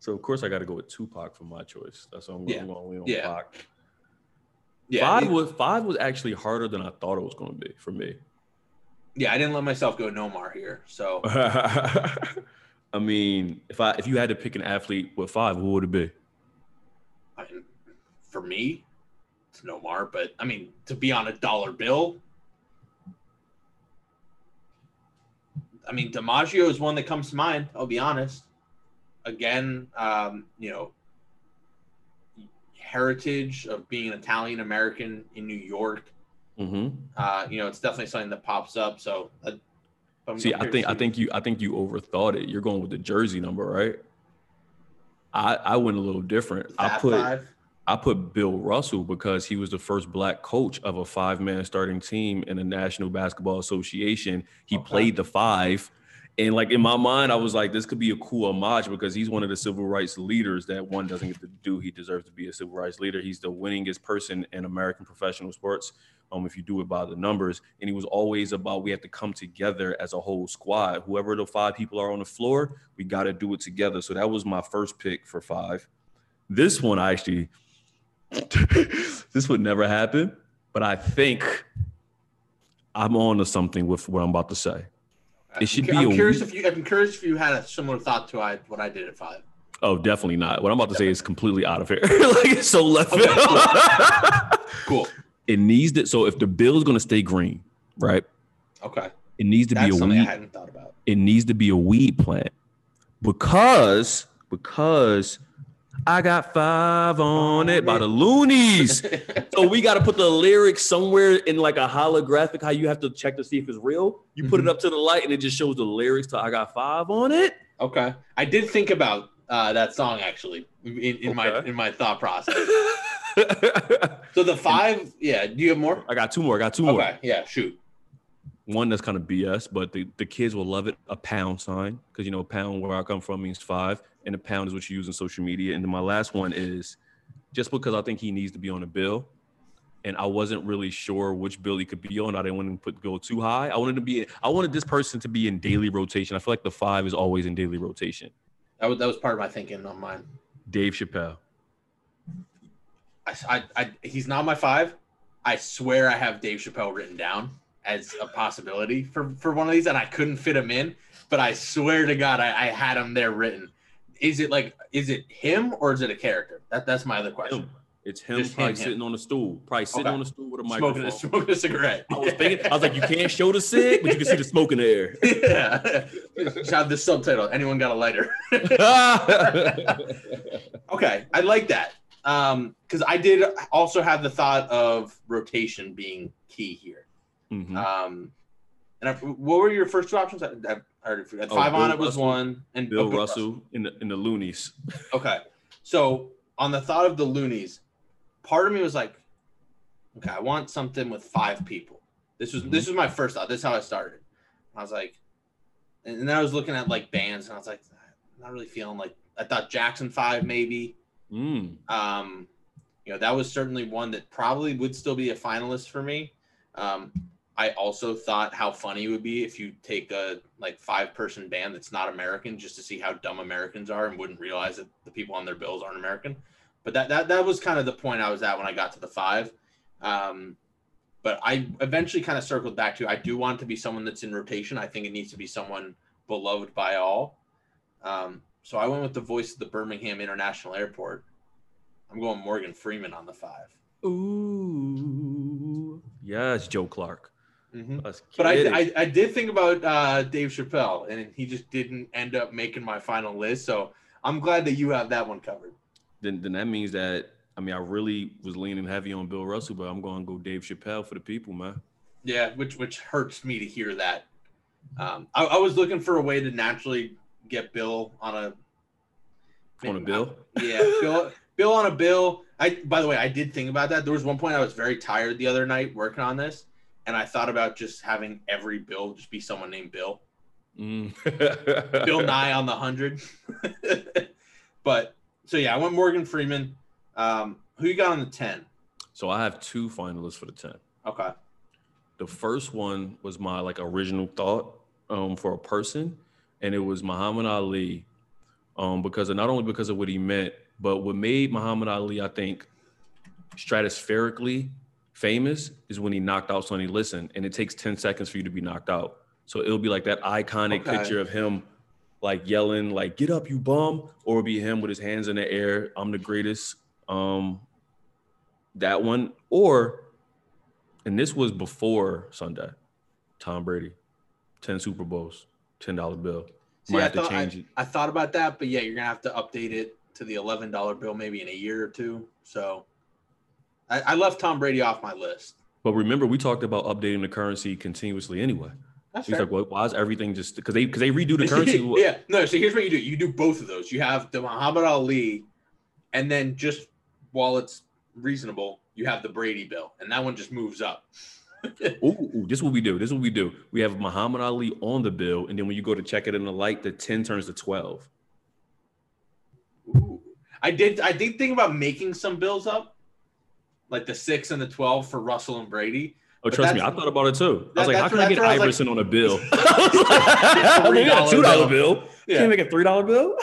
So of course I got to go with Tupac for my choice. That's what I'm going on Tupac. Yeah, five was actually harder than I thought it was going to be for me. Yeah, I didn't let myself go Nomar here. So I mean, if you had to pick an athlete with five, who would it be? I mean, for me, it's Nomar. But I mean, to be on a dollar bill, I mean, DiMaggio is one that comes to mind. I'll be honest. Again, you know, heritage of being an Italian American in New York. Mm-hmm. You know, it's definitely something that pops up. So, I think you overthought it. You're going with the jersey number, right? I went a little different. I put Bill Russell because he was the first black coach of a five-man starting team in the National Basketball Association. He played the five. And, like, in my mind, I was like, this could be a cool homage because he's one of the civil rights leaders that one doesn't get to do. He deserves to be a civil rights leader. He's the winningest person in American professional sports, if you do it by the numbers. And he was always about, we have to come together as a whole squad. Whoever the five people are on the floor, we got to do it together. So that was my first pick for five. This one, I actually... this would never happen, but I think I'm on to something with what I'm about to say. I'm curious if you had a similar thought to what I did at five. Oh, definitely not. What I'm about to say is completely out of here. Like, it's so left field. Okay. Cool. It needs to. So if the bill is going to stay green, right? Okay. It needs to be a weed. I hadn't thought about. It needs to be a weed plant because. I got five on it by the Loonies. So we got to put the lyrics somewhere in like a holographic, how you have to check to see if it's real. You put it up to the light and it just shows the lyrics to I got five on it. Okay. I did think about that song actually in my thought process. So the five, yeah. Do you have more? I got two more. Okay. Yeah. Shoot. One that's kind of BS, but the kids will love it. A pound sign, because, you know, pound where I come from means five, and a pound is what you use on social media. And then my last one is just because I think he needs to be on a bill, and I wasn't really sure which bill he could be on. I didn't want to go too high. I wanted this person to be in daily rotation. I feel like the five is always in daily rotation. That was part of my thinking on mine. Dave Chappelle. He's not my five. I swear I have Dave Chappelle written down as a possibility for one of these, and I couldn't fit him in, but I swear to God, I had him there written. Is it him or is it a character? That's my other question. It's him, sitting on a stool, on a stool with a microphone, smoking a cigarette. I was thinking, I was like, you can't show the cig, but you can see the smoke in the air. Yeah. Shout the subtitle. Anyone got a lighter? Okay, I like that because I did also have the thought of rotation being key here. Mm-hmm. What were your first two options? I already forgot. Bill Russell was one, and Bill Russell in the Loonies. Okay, so on the thought of the Loonies, part of me was like, okay, I want something with five people. This was my first thought. This is how I started. I was like, and then I was looking at like bands, and I was like, I'm not really feeling like. I thought Jackson 5 maybe. You know, that was certainly one that probably would still be a finalist for me. I also thought how funny it would be if you take a like five-person band that's not American, just to see how dumb Americans are and wouldn't realize that the people on their bills aren't American. But that was kind of the point I was at when I got to the five. But I eventually kind of circled back to, I do want it to be someone that's in rotation. I think it needs to be someone beloved by all. So I went with the voice of the Birmingham International Airport. I'm going Morgan Freeman on the 5. Ooh. Yes, Joe Clark. Mm-hmm. But I did think about Dave Chappelle, and he just didn't end up making my final list. So I'm glad that you have that one covered. Then that means that, I mean, I really was leaning heavy on Bill Russell, but I'm going to go Dave Chappelle for the people, man. Yeah, which hurts me to hear that. I was looking for a way to naturally get Bill on a bill. Yeah, Bill on a bill. By the way, I did think about that. There was one point I was very tired the other night working on this, and I thought about just having every bill just be someone named Bill. Bill Nye on the 100. But so yeah, I went Morgan Freeman. Who you got on the 10? So I have two finalists for the 10. Okay. The first one was my original thought for a person, and it was Muhammad Ali, because of, not only because of what he meant, but what made Muhammad Ali, I think, stratospherically famous is when he knocked out Sonny Liston, and it takes 10 seconds for you to be knocked out. So it'll be like that iconic picture of him yelling, get up, you bum, or it'll be him with his hands in the air, I'm the greatest, that one, or... And this was before Sunday. Tom Brady, 10 Super Bowls, $10 bill. Might have to change it. I thought about that, but yeah, you're going to have to update it to the $11 bill maybe in a year or two. So I left Tom Brady off my list. But remember, we talked about updating the currency continuously anyway. That's fair. Like, well, why is everything just – because they redo the currency. Yeah. No, so here's what you do. You do both of those. You have the Muhammad Ali, and then just while it's reasonable – you have the Brady bill, and that one just moves up. Ooh, this is what we do. We have Muhammad Ali on the bill, and then when you go to check it in the light, the 10 turns to 12. Ooh. I did think about making some bills up, like the 6 and the 12 for Russell and Brady. Oh, trust me, I thought about it too. I was like, how can I get Iverson on a bill? I mean, a $2 bill. Yeah. Can't make a $3 bill?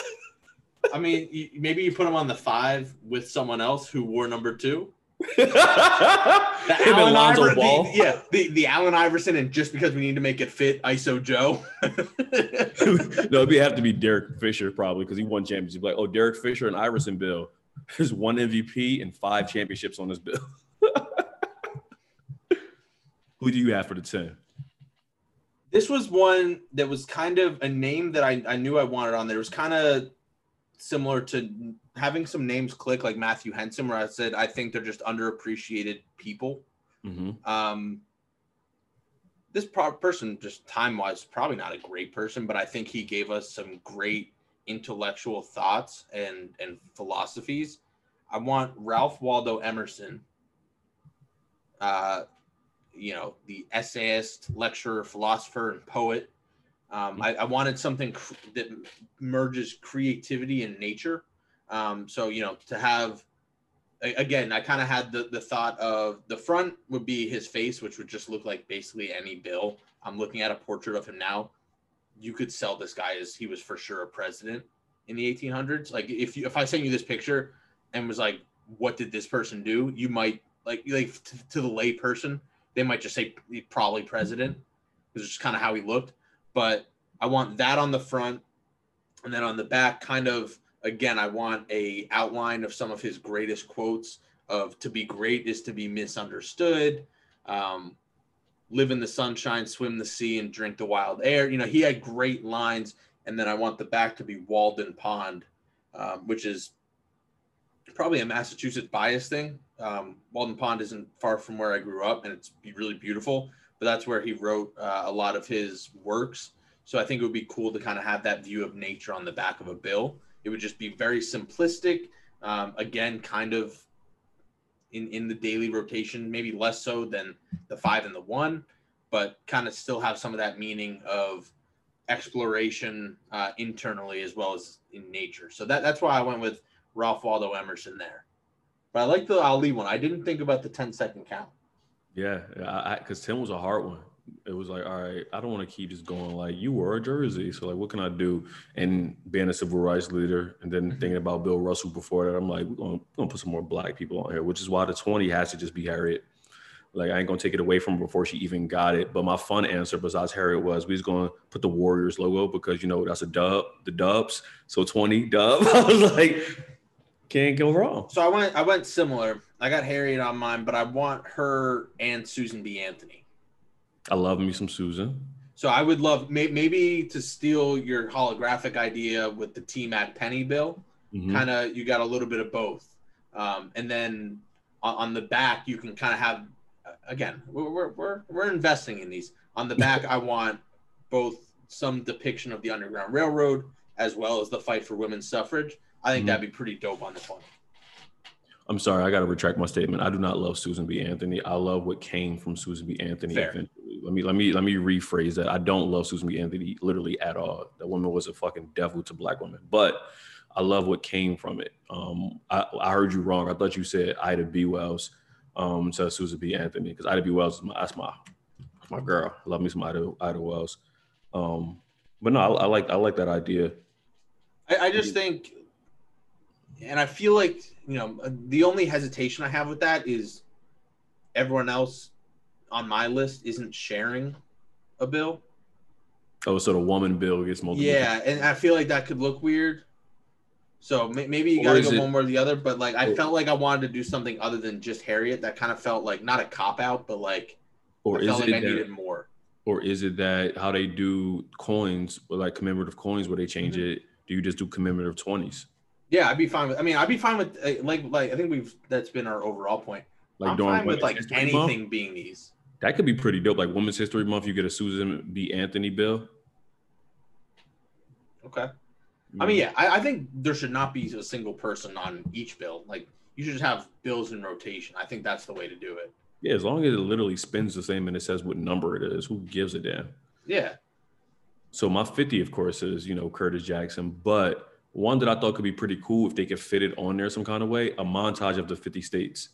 I mean, maybe you put him on the 5 with someone else who wore number 2. The Allen Iverson, and just because we need to make it fit, ISO Joe. No, it'd have to be Derek Fisher probably, because he won championships. Like, oh, Derek Fisher and Iverson bill. There's 1 MVP and 5 championships on this bill. Who do you have for the 10? This was one that was kind of a name that I knew I wanted on there. It was kind of similar to having some names click, like Matthew Henson, where I said, I think they're just underappreciated people. Mm-hmm. This person, just time-wise, probably not a great person, but I think he gave us some great intellectual thoughts and philosophies. I want Ralph Waldo Emerson, the essayist, lecturer, philosopher, and poet. I wanted something that merges creativity and nature. So, to have, again, I kind of had the thought of the front would be his face, which would just look like basically any bill. I'm looking at a portrait of him now. You could sell this guy as he was for sure a president in the 1800s. Like, if I sent you this picture and was like, what did this person do? You might like to the lay person, they might just say probably president, because it's just kind of how he looked. But I want that on the front, and then on the back, kind of, again, I want a outline of some of his greatest quotes of "to be great is to be misunderstood," "live in the sunshine, swim the sea, and drink the wild air." He had great lines. And then I want the back to be Walden Pond, which is probably a Massachusetts bias thing. Walden Pond isn't far from where I grew up, and it's really beautiful. But that's where he wrote a lot of his works. So I think it would be cool to kind of have that view of nature on the back of a bill. It would just be very simplistic. Again, kind of in the daily rotation, maybe less so than the 5 and the 1, but kind of still have some of that meaning of exploration internally as well as in nature. So that's why I went with Ralph Waldo Emerson there. But I like the Ali one. I didn't think about the 10-second count. Yeah, because 10 was a hard one. It was like, all right, I don't want to keep just going you wore a jersey, so what can I do? And being a civil rights leader, and then thinking about Bill Russell before that, I'm like, we're going to put some more black people on here, which is why the 20 has to just be Harriet. Like, I ain't going to take it away from her before she even got it. But my fun answer besides Harriet was we was going to put the Warriors logo because, you know, that's a dub, the dubs. So 20 dub. I was like, can't go wrong. So I went similar. I got Harriet on mine, but I want her and Susan B. Anthony. I love me some Susan. So I would love maybe to steal your holographic idea with the team at Penny Bill. Mm-hmm. Kind of, you got a little bit of both. And then on the back, you can kind of have, again, we're investing in these. On the back, I want both some depiction of the Underground Railroad as well as the fight for women's suffrage. I think that'd be pretty dope on the front. I'm sorry, I got to retract my statement. I do not love Susan B. Anthony. I love what came from Susan B. Anthony. Fair. Eventually. Let me rephrase that. I don't love Susan B. Anthony literally at all. That woman was a fucking devil to black women, but I love what came from it. I heard you wrong. I thought you said Ida B. Wells. So Susan B. Anthony, because Ida B. Wells is my girl. I love me some Ida Wells. But no, I like that idea. I just think, and I feel like, you know, the only hesitation I have with that is everyone else on my list isn't sharing a bill. Oh, so the woman bill gets multiple. Yeah, and I feel like that could look weird. So maybe you got to go one more or the other, but like I felt like I wanted to do something other than just Harriet. That kind of felt like not a cop out, but like I felt like I needed more. Or is it that how they do coins, like commemorative coins, where they change it? Do you just do commemorative 20s? Yeah, I'd be fine with. I mean, I'd be fine with like I think that's been our overall point. Like I'm fine with like anything being these. That could be pretty dope. Like Women's History Month, you get a Susan B. Anthony bill. Okay. I mean, yeah, I think there should not be a single person on each bill. Like, you should just have bills in rotation. I think that's the way to do it. Yeah, as long as it literally spins the same and it says what number it is, who gives a damn? Yeah. So my 50, of course, is, you know, Curtis Jackson. But one that I thought could be pretty cool if they could fit it on there some kind of way, a montage of the 50 states.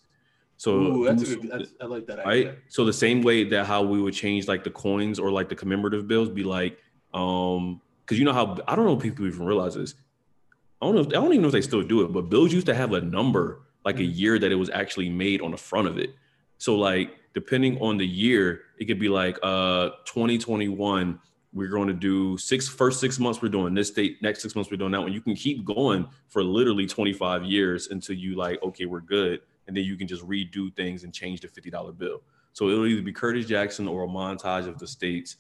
So ooh, I like that idea. Right? So the same way that how we would change, like, the coins or, like, the commemorative bills be like – because you know how, I don't know if people even realize this. I don't even know if they still do it, but bills used to have a number, like a year that it was actually made on the front of it. So like, depending on the year, it could be like 2021, we're going to do first 6 months, we're doing this state, next 6 months, we're doing that one. You can keep going for literally 25 years until you like, okay, we're good. And then you can just redo things and change the $50 bill. So it'll either be Curtis Jackson or a montage of the states.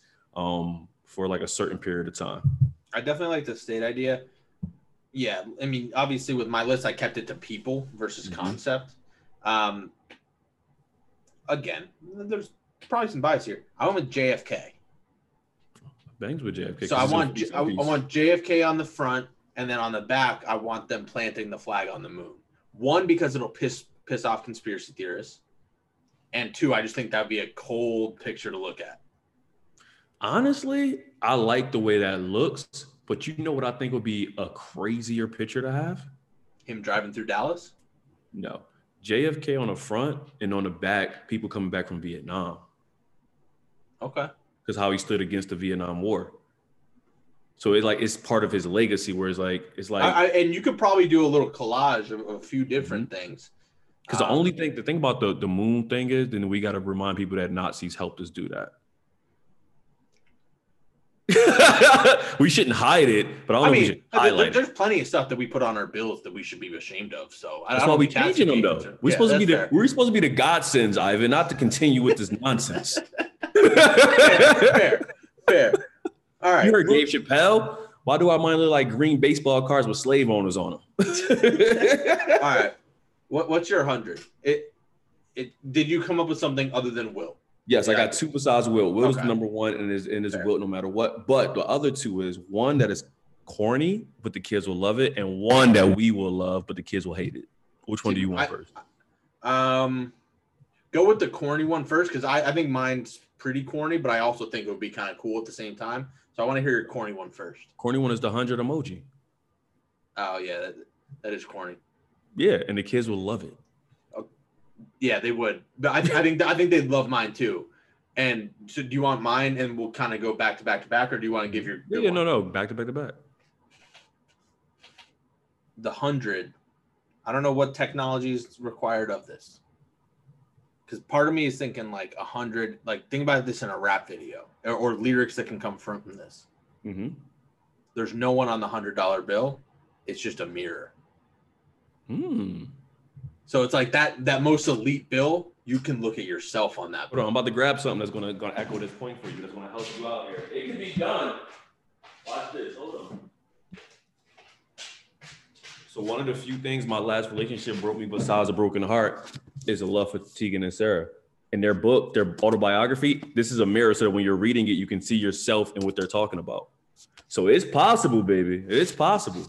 For like a certain period of time. I definitely like the state idea. Yeah, I mean, obviously with my list, I kept it to people versus concept. Again, there's probably some bias here. I went with JFK. Bangs with JFK. So I want JFK on the front, and then on the back, I want them planting the flag on the moon. One, because it'll piss off conspiracy theorists, and two, I just think that'd be a cold picture to look at. Honestly, I like the way that looks, but you know what I think would be a crazier picture to have? Him driving through Dallas? No. JFK on the front and on the back, people coming back from Vietnam. Okay. Because how he stood against the Vietnam War. So it's like, it's part of his legacy where it's like. And you could probably do a little collage of a few different things. Because the thing about the moon thing is, then we got to remind people that Nazis helped us do that. We shouldn't hide it, but I mean, we should highlight there's plenty of stuff that we put on our bills that we should be ashamed of. So that's why we're changing them, though. We're supposed to be the godsends, Ivan, not to continue with this nonsense. fair. All right. You heard Dave Chappelle? Why do I mind look like green baseball cards with slave owners on them? All right. What's your 100? Did you come up with something other than Will? Yes, yeah. I got two besides Will. Will is the number one, and is Will no matter what. But the other two is one that is corny, but the kids will love it, and one that we will love, but the kids will hate it. Which one do you want first? Go with the corny one first, because I think mine's pretty corny, but I also think it would be kind of cool at the same time. So I want to hear your corny one first. Corny one is the 100 emoji. Oh, yeah, that is corny. Yeah, and the kids will love it. Yeah, they would. But I think they'd love mine too. And so, do you want mine, and we'll kind of go back to back, or do you want to give your? Yeah, no, back to back. The 100. I don't know what technology is required of this. because part of me is thinking like 100, like think about this in a rap video or lyrics that can come from this. Mm-hmm. There's no one on the $100 bill. It's just a mirror. Mm. So it's like that most elite bill, you can look at yourself on that. Bro, I'm about to grab something that's gonna echo this point for you, that's gonna help you out here. It can be done. Watch this, hold on. So one of the few things my last relationship broke me besides a broken heart is a love for Tegan and Sarah. In their book, their autobiography, this is a mirror so that when you're reading it, you can see yourself and what they're talking about. So it's possible, baby. It's possible.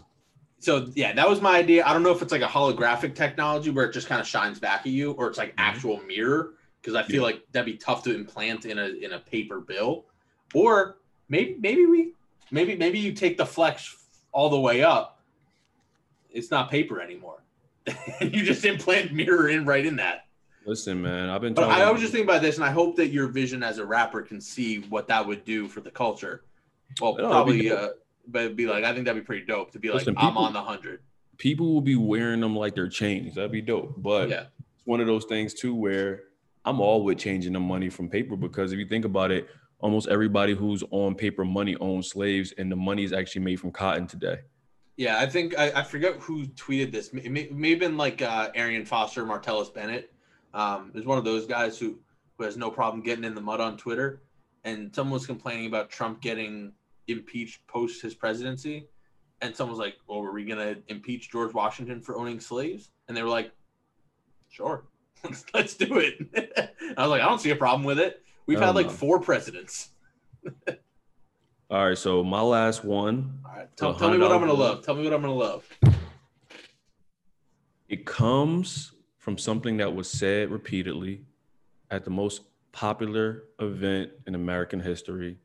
So, yeah, that was my idea. I don't know if it's like a holographic technology where it just kind of shines back at you or it's like actual mirror, because I feel like that'd be tough to implant in a paper bill. Or maybe you take the flex all the way up. It's not paper anymore. You just implant mirror in right in that. Listen, man, I've been talking. But I was just thinking about this, and I hope that your vision as a rapper can see what that would do for the culture. Well, probably, but it'd be like, I think that'd be pretty dope to be like, listen, I'm on the 100. People will be wearing them like they're chains. That'd be dope. But yeah, it's one of those things too where I'm always changing the money from paper, because if you think about it, almost everybody who's on paper money owns slaves, and the money is actually made from cotton today. Yeah, I think I forget who tweeted this. It may have been like Arian Foster, Martellus Bennett. There's one of those guys who has no problem getting in the mud on Twitter. And someone was complaining about Trump getting impeached post his presidency. And someone was like, well, were we going to impeach George Washington for owning slaves? And they were like, sure, let's do it. I was like, I don't see a problem with it. We've had like 4 presidents. All right, so my last one. All right, tell me what I'm going to love. Tell me what I'm going to love. It comes from something that was said repeatedly at the most popular event in American history.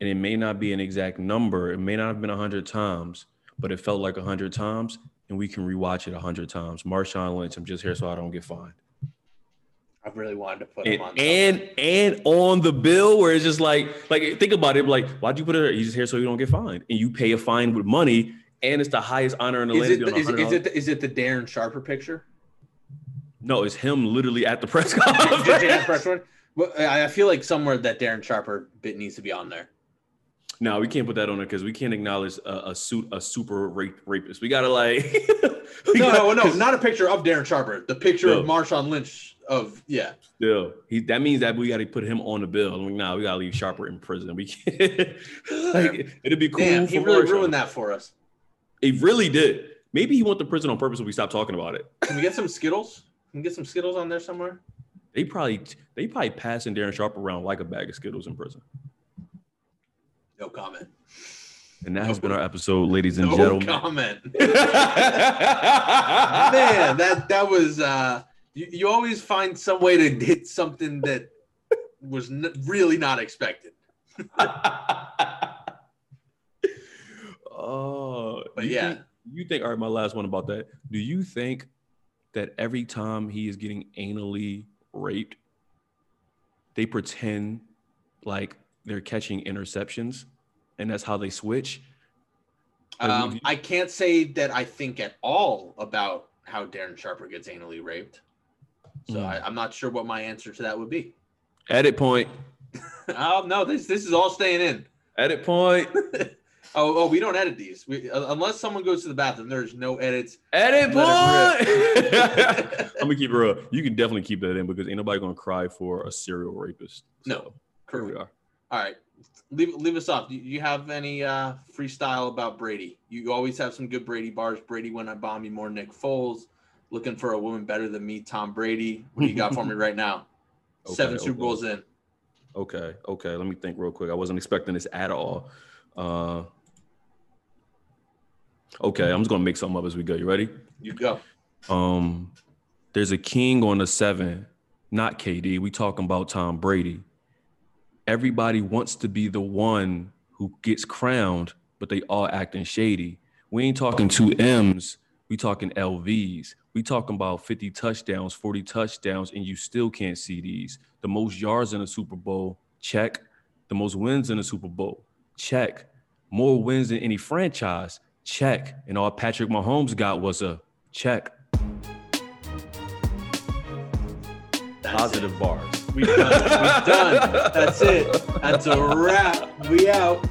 And it may not be an exact number. It may not have been 100 times, but it felt like 100 times, and we can rewatch it 100 times. Marshawn Lynch, I'm just here so I don't get fined. I really wanted to put him on. And on the bill where it's just like think about it. Like, why'd you put it there? He's just here so you don't get fined. And you pay a fine with money, and it's the highest honor in the land. Is it the Darren Sharper picture? No, it's him literally at the press conference. Darren Sharper. I feel like somewhere that Darren Sharper bit needs to be on there. No, we can't put that on there because we can't acknowledge a super rapist. We gotta like. No, not a picture of Darren Sharper. The picture of Marshawn Lynch. That means that we got to put him on the bill. Like, nah, we got to leave Sharper in prison. We can't. Like, it'd be cool. Damn, he really ruined that for us. It really did. Maybe he went to prison on purpose when we stopped talking about it. Can we get some Skittles? Can we get some Skittles on there somewhere? They probably passing Darren Sharper around like a bag of Skittles in prison. No comment. And that has been our episode, ladies and gentlemen. No comment. Man, that was. You always find some way to hit something that was really not expected. Oh, but you think, all right, my last one about that. Do you think that every time he is getting anally raped, they pretend like they're catching interceptions and that's how they switch? I can't say that I think at all about how Darren Sharper gets anally raped. So I'm not sure what my answer to that would be. Edit point. Oh no, this is all staying in. Edit point. oh, we don't edit these. Unless someone goes to the bathroom, there's no edits. Edit point. I'm gonna keep it real. You can definitely keep that in because ain't nobody gonna cry for a serial rapist. So, no. Correct. Here we are. All right. Leave us off. Do you have any freestyle about Brady? You always have some good Brady bars. Brady, when I bomb you, more Nick Foles. Looking for a woman better than me, Tom Brady. What do you got for me right now? Okay, 7 Super Bowls in. Okay. Let me think real quick. I wasn't expecting this at all. Okay, I'm just going to make something up as we go. You ready? You go. There's a king on the 7, not KD. We talking about Tom Brady. Everybody wants to be the one who gets crowned, but they all acting shady. We ain't talking 2 M's. We talking LVs. We talking about 50 touchdowns, 40 touchdowns, and you still can't see these. The most yards in a Super Bowl, check. The most wins in a Super Bowl, check. More wins than any franchise, check. And all Patrick Mahomes got was a check. That's positive bars. We've done it. We've done. That's it. That's a wrap. We out.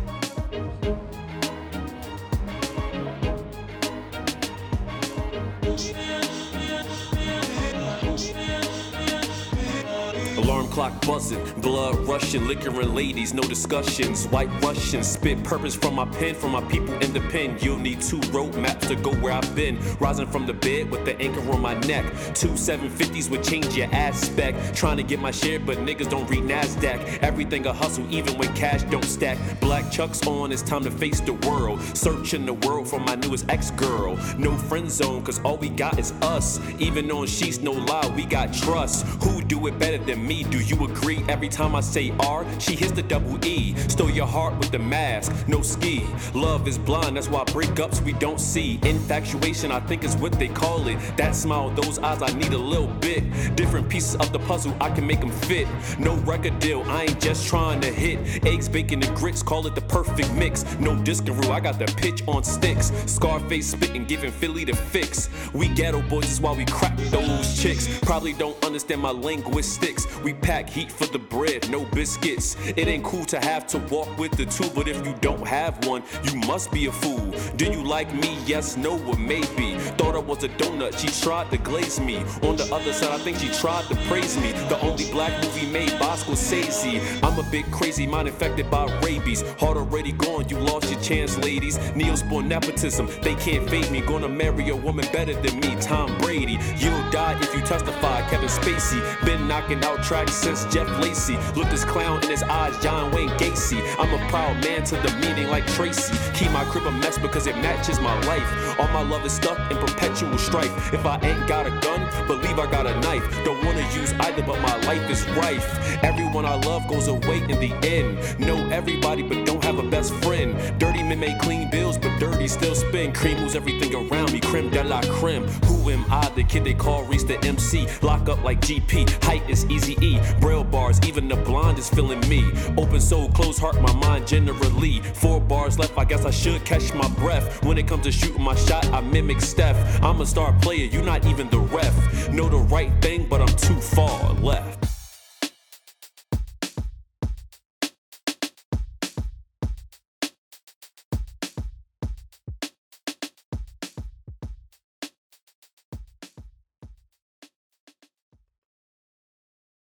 Alarm clock buzzing, blood rushing, liquoring ladies, no discussions. White Russians spit purpose from my pen, from my people in the pen. You'll need two road maps to go where I've been. Rising from the bed with the anchor on my neck. 2 750s would change your aspect. Trying to get my share, but niggas don't read NASDAQ. Everything a hustle, even when cash don't stack. Black Chucks on, it's time to face the world. Searching the world for my newest ex-girl. No friend zone, cause all we got is us. Even on sheets, no lie, we got trust. Who do it better than me? Do you agree? Every time I say R, she hits the double E. Stole your heart with the mask, no ski. Love is blind, that's why breakups we don't see. Infatuation, I think is what they call it. That smile, those eyes, I need a little bit. Different pieces of the puzzle, I can make them fit. No record deal, I ain't just trying to hit. Eggs, bacon, and grits, call it the perfect mix. No discount rule, I got the pitch on sticks. Scarface spitting, giving Philly the fix. We ghetto boys, that's why we crack those chicks. Probably don't understand my linguistics. We pack heat for the bread, no biscuits. It ain't cool to have to walk with the two, but if you don't have one, you must be a fool. Do you like me? Yes, no, or maybe. Thought I was a donut, she tried to glaze me. On the other side, I think she tried to praise me. The only black movie made by Scorsese. I'm a bit crazy, mind infected by rabies. Heart already gone, you lost your chance, ladies. Neosporin nepotism, they can't fade me. Gonna marry a woman better than me, Tom Brady. You'll die if you testify, Kevin Spacey. Been knocking out track since Jeff Lacey. Look this clown in his eyes, John Wayne Gacy. I'm a proud man to the meaning like Tracy. Keep my crib a mess because it matches my life. All my love is stuck in perpetual strife. If I ain't got a gun, believe I got a knife. Don't wanna use either, but my life is rife. Everyone I love goes away in the end. Know everybody, but don't have a best friend. Dirty men make clean bills, but dirty still spend. Cream moves everything around me, creme de la creme. Who am I? The kid they call Reese the MC. Lock up like GP, height is easy. Braille bars, even the blind is feeling me. Open soul, closed heart, my mind generally. 4 bars left, I guess I should catch my breath. When it comes to shooting my shot, I mimic Steph. I'm a star player, you're not even the ref. Know the right thing, but I'm too far left.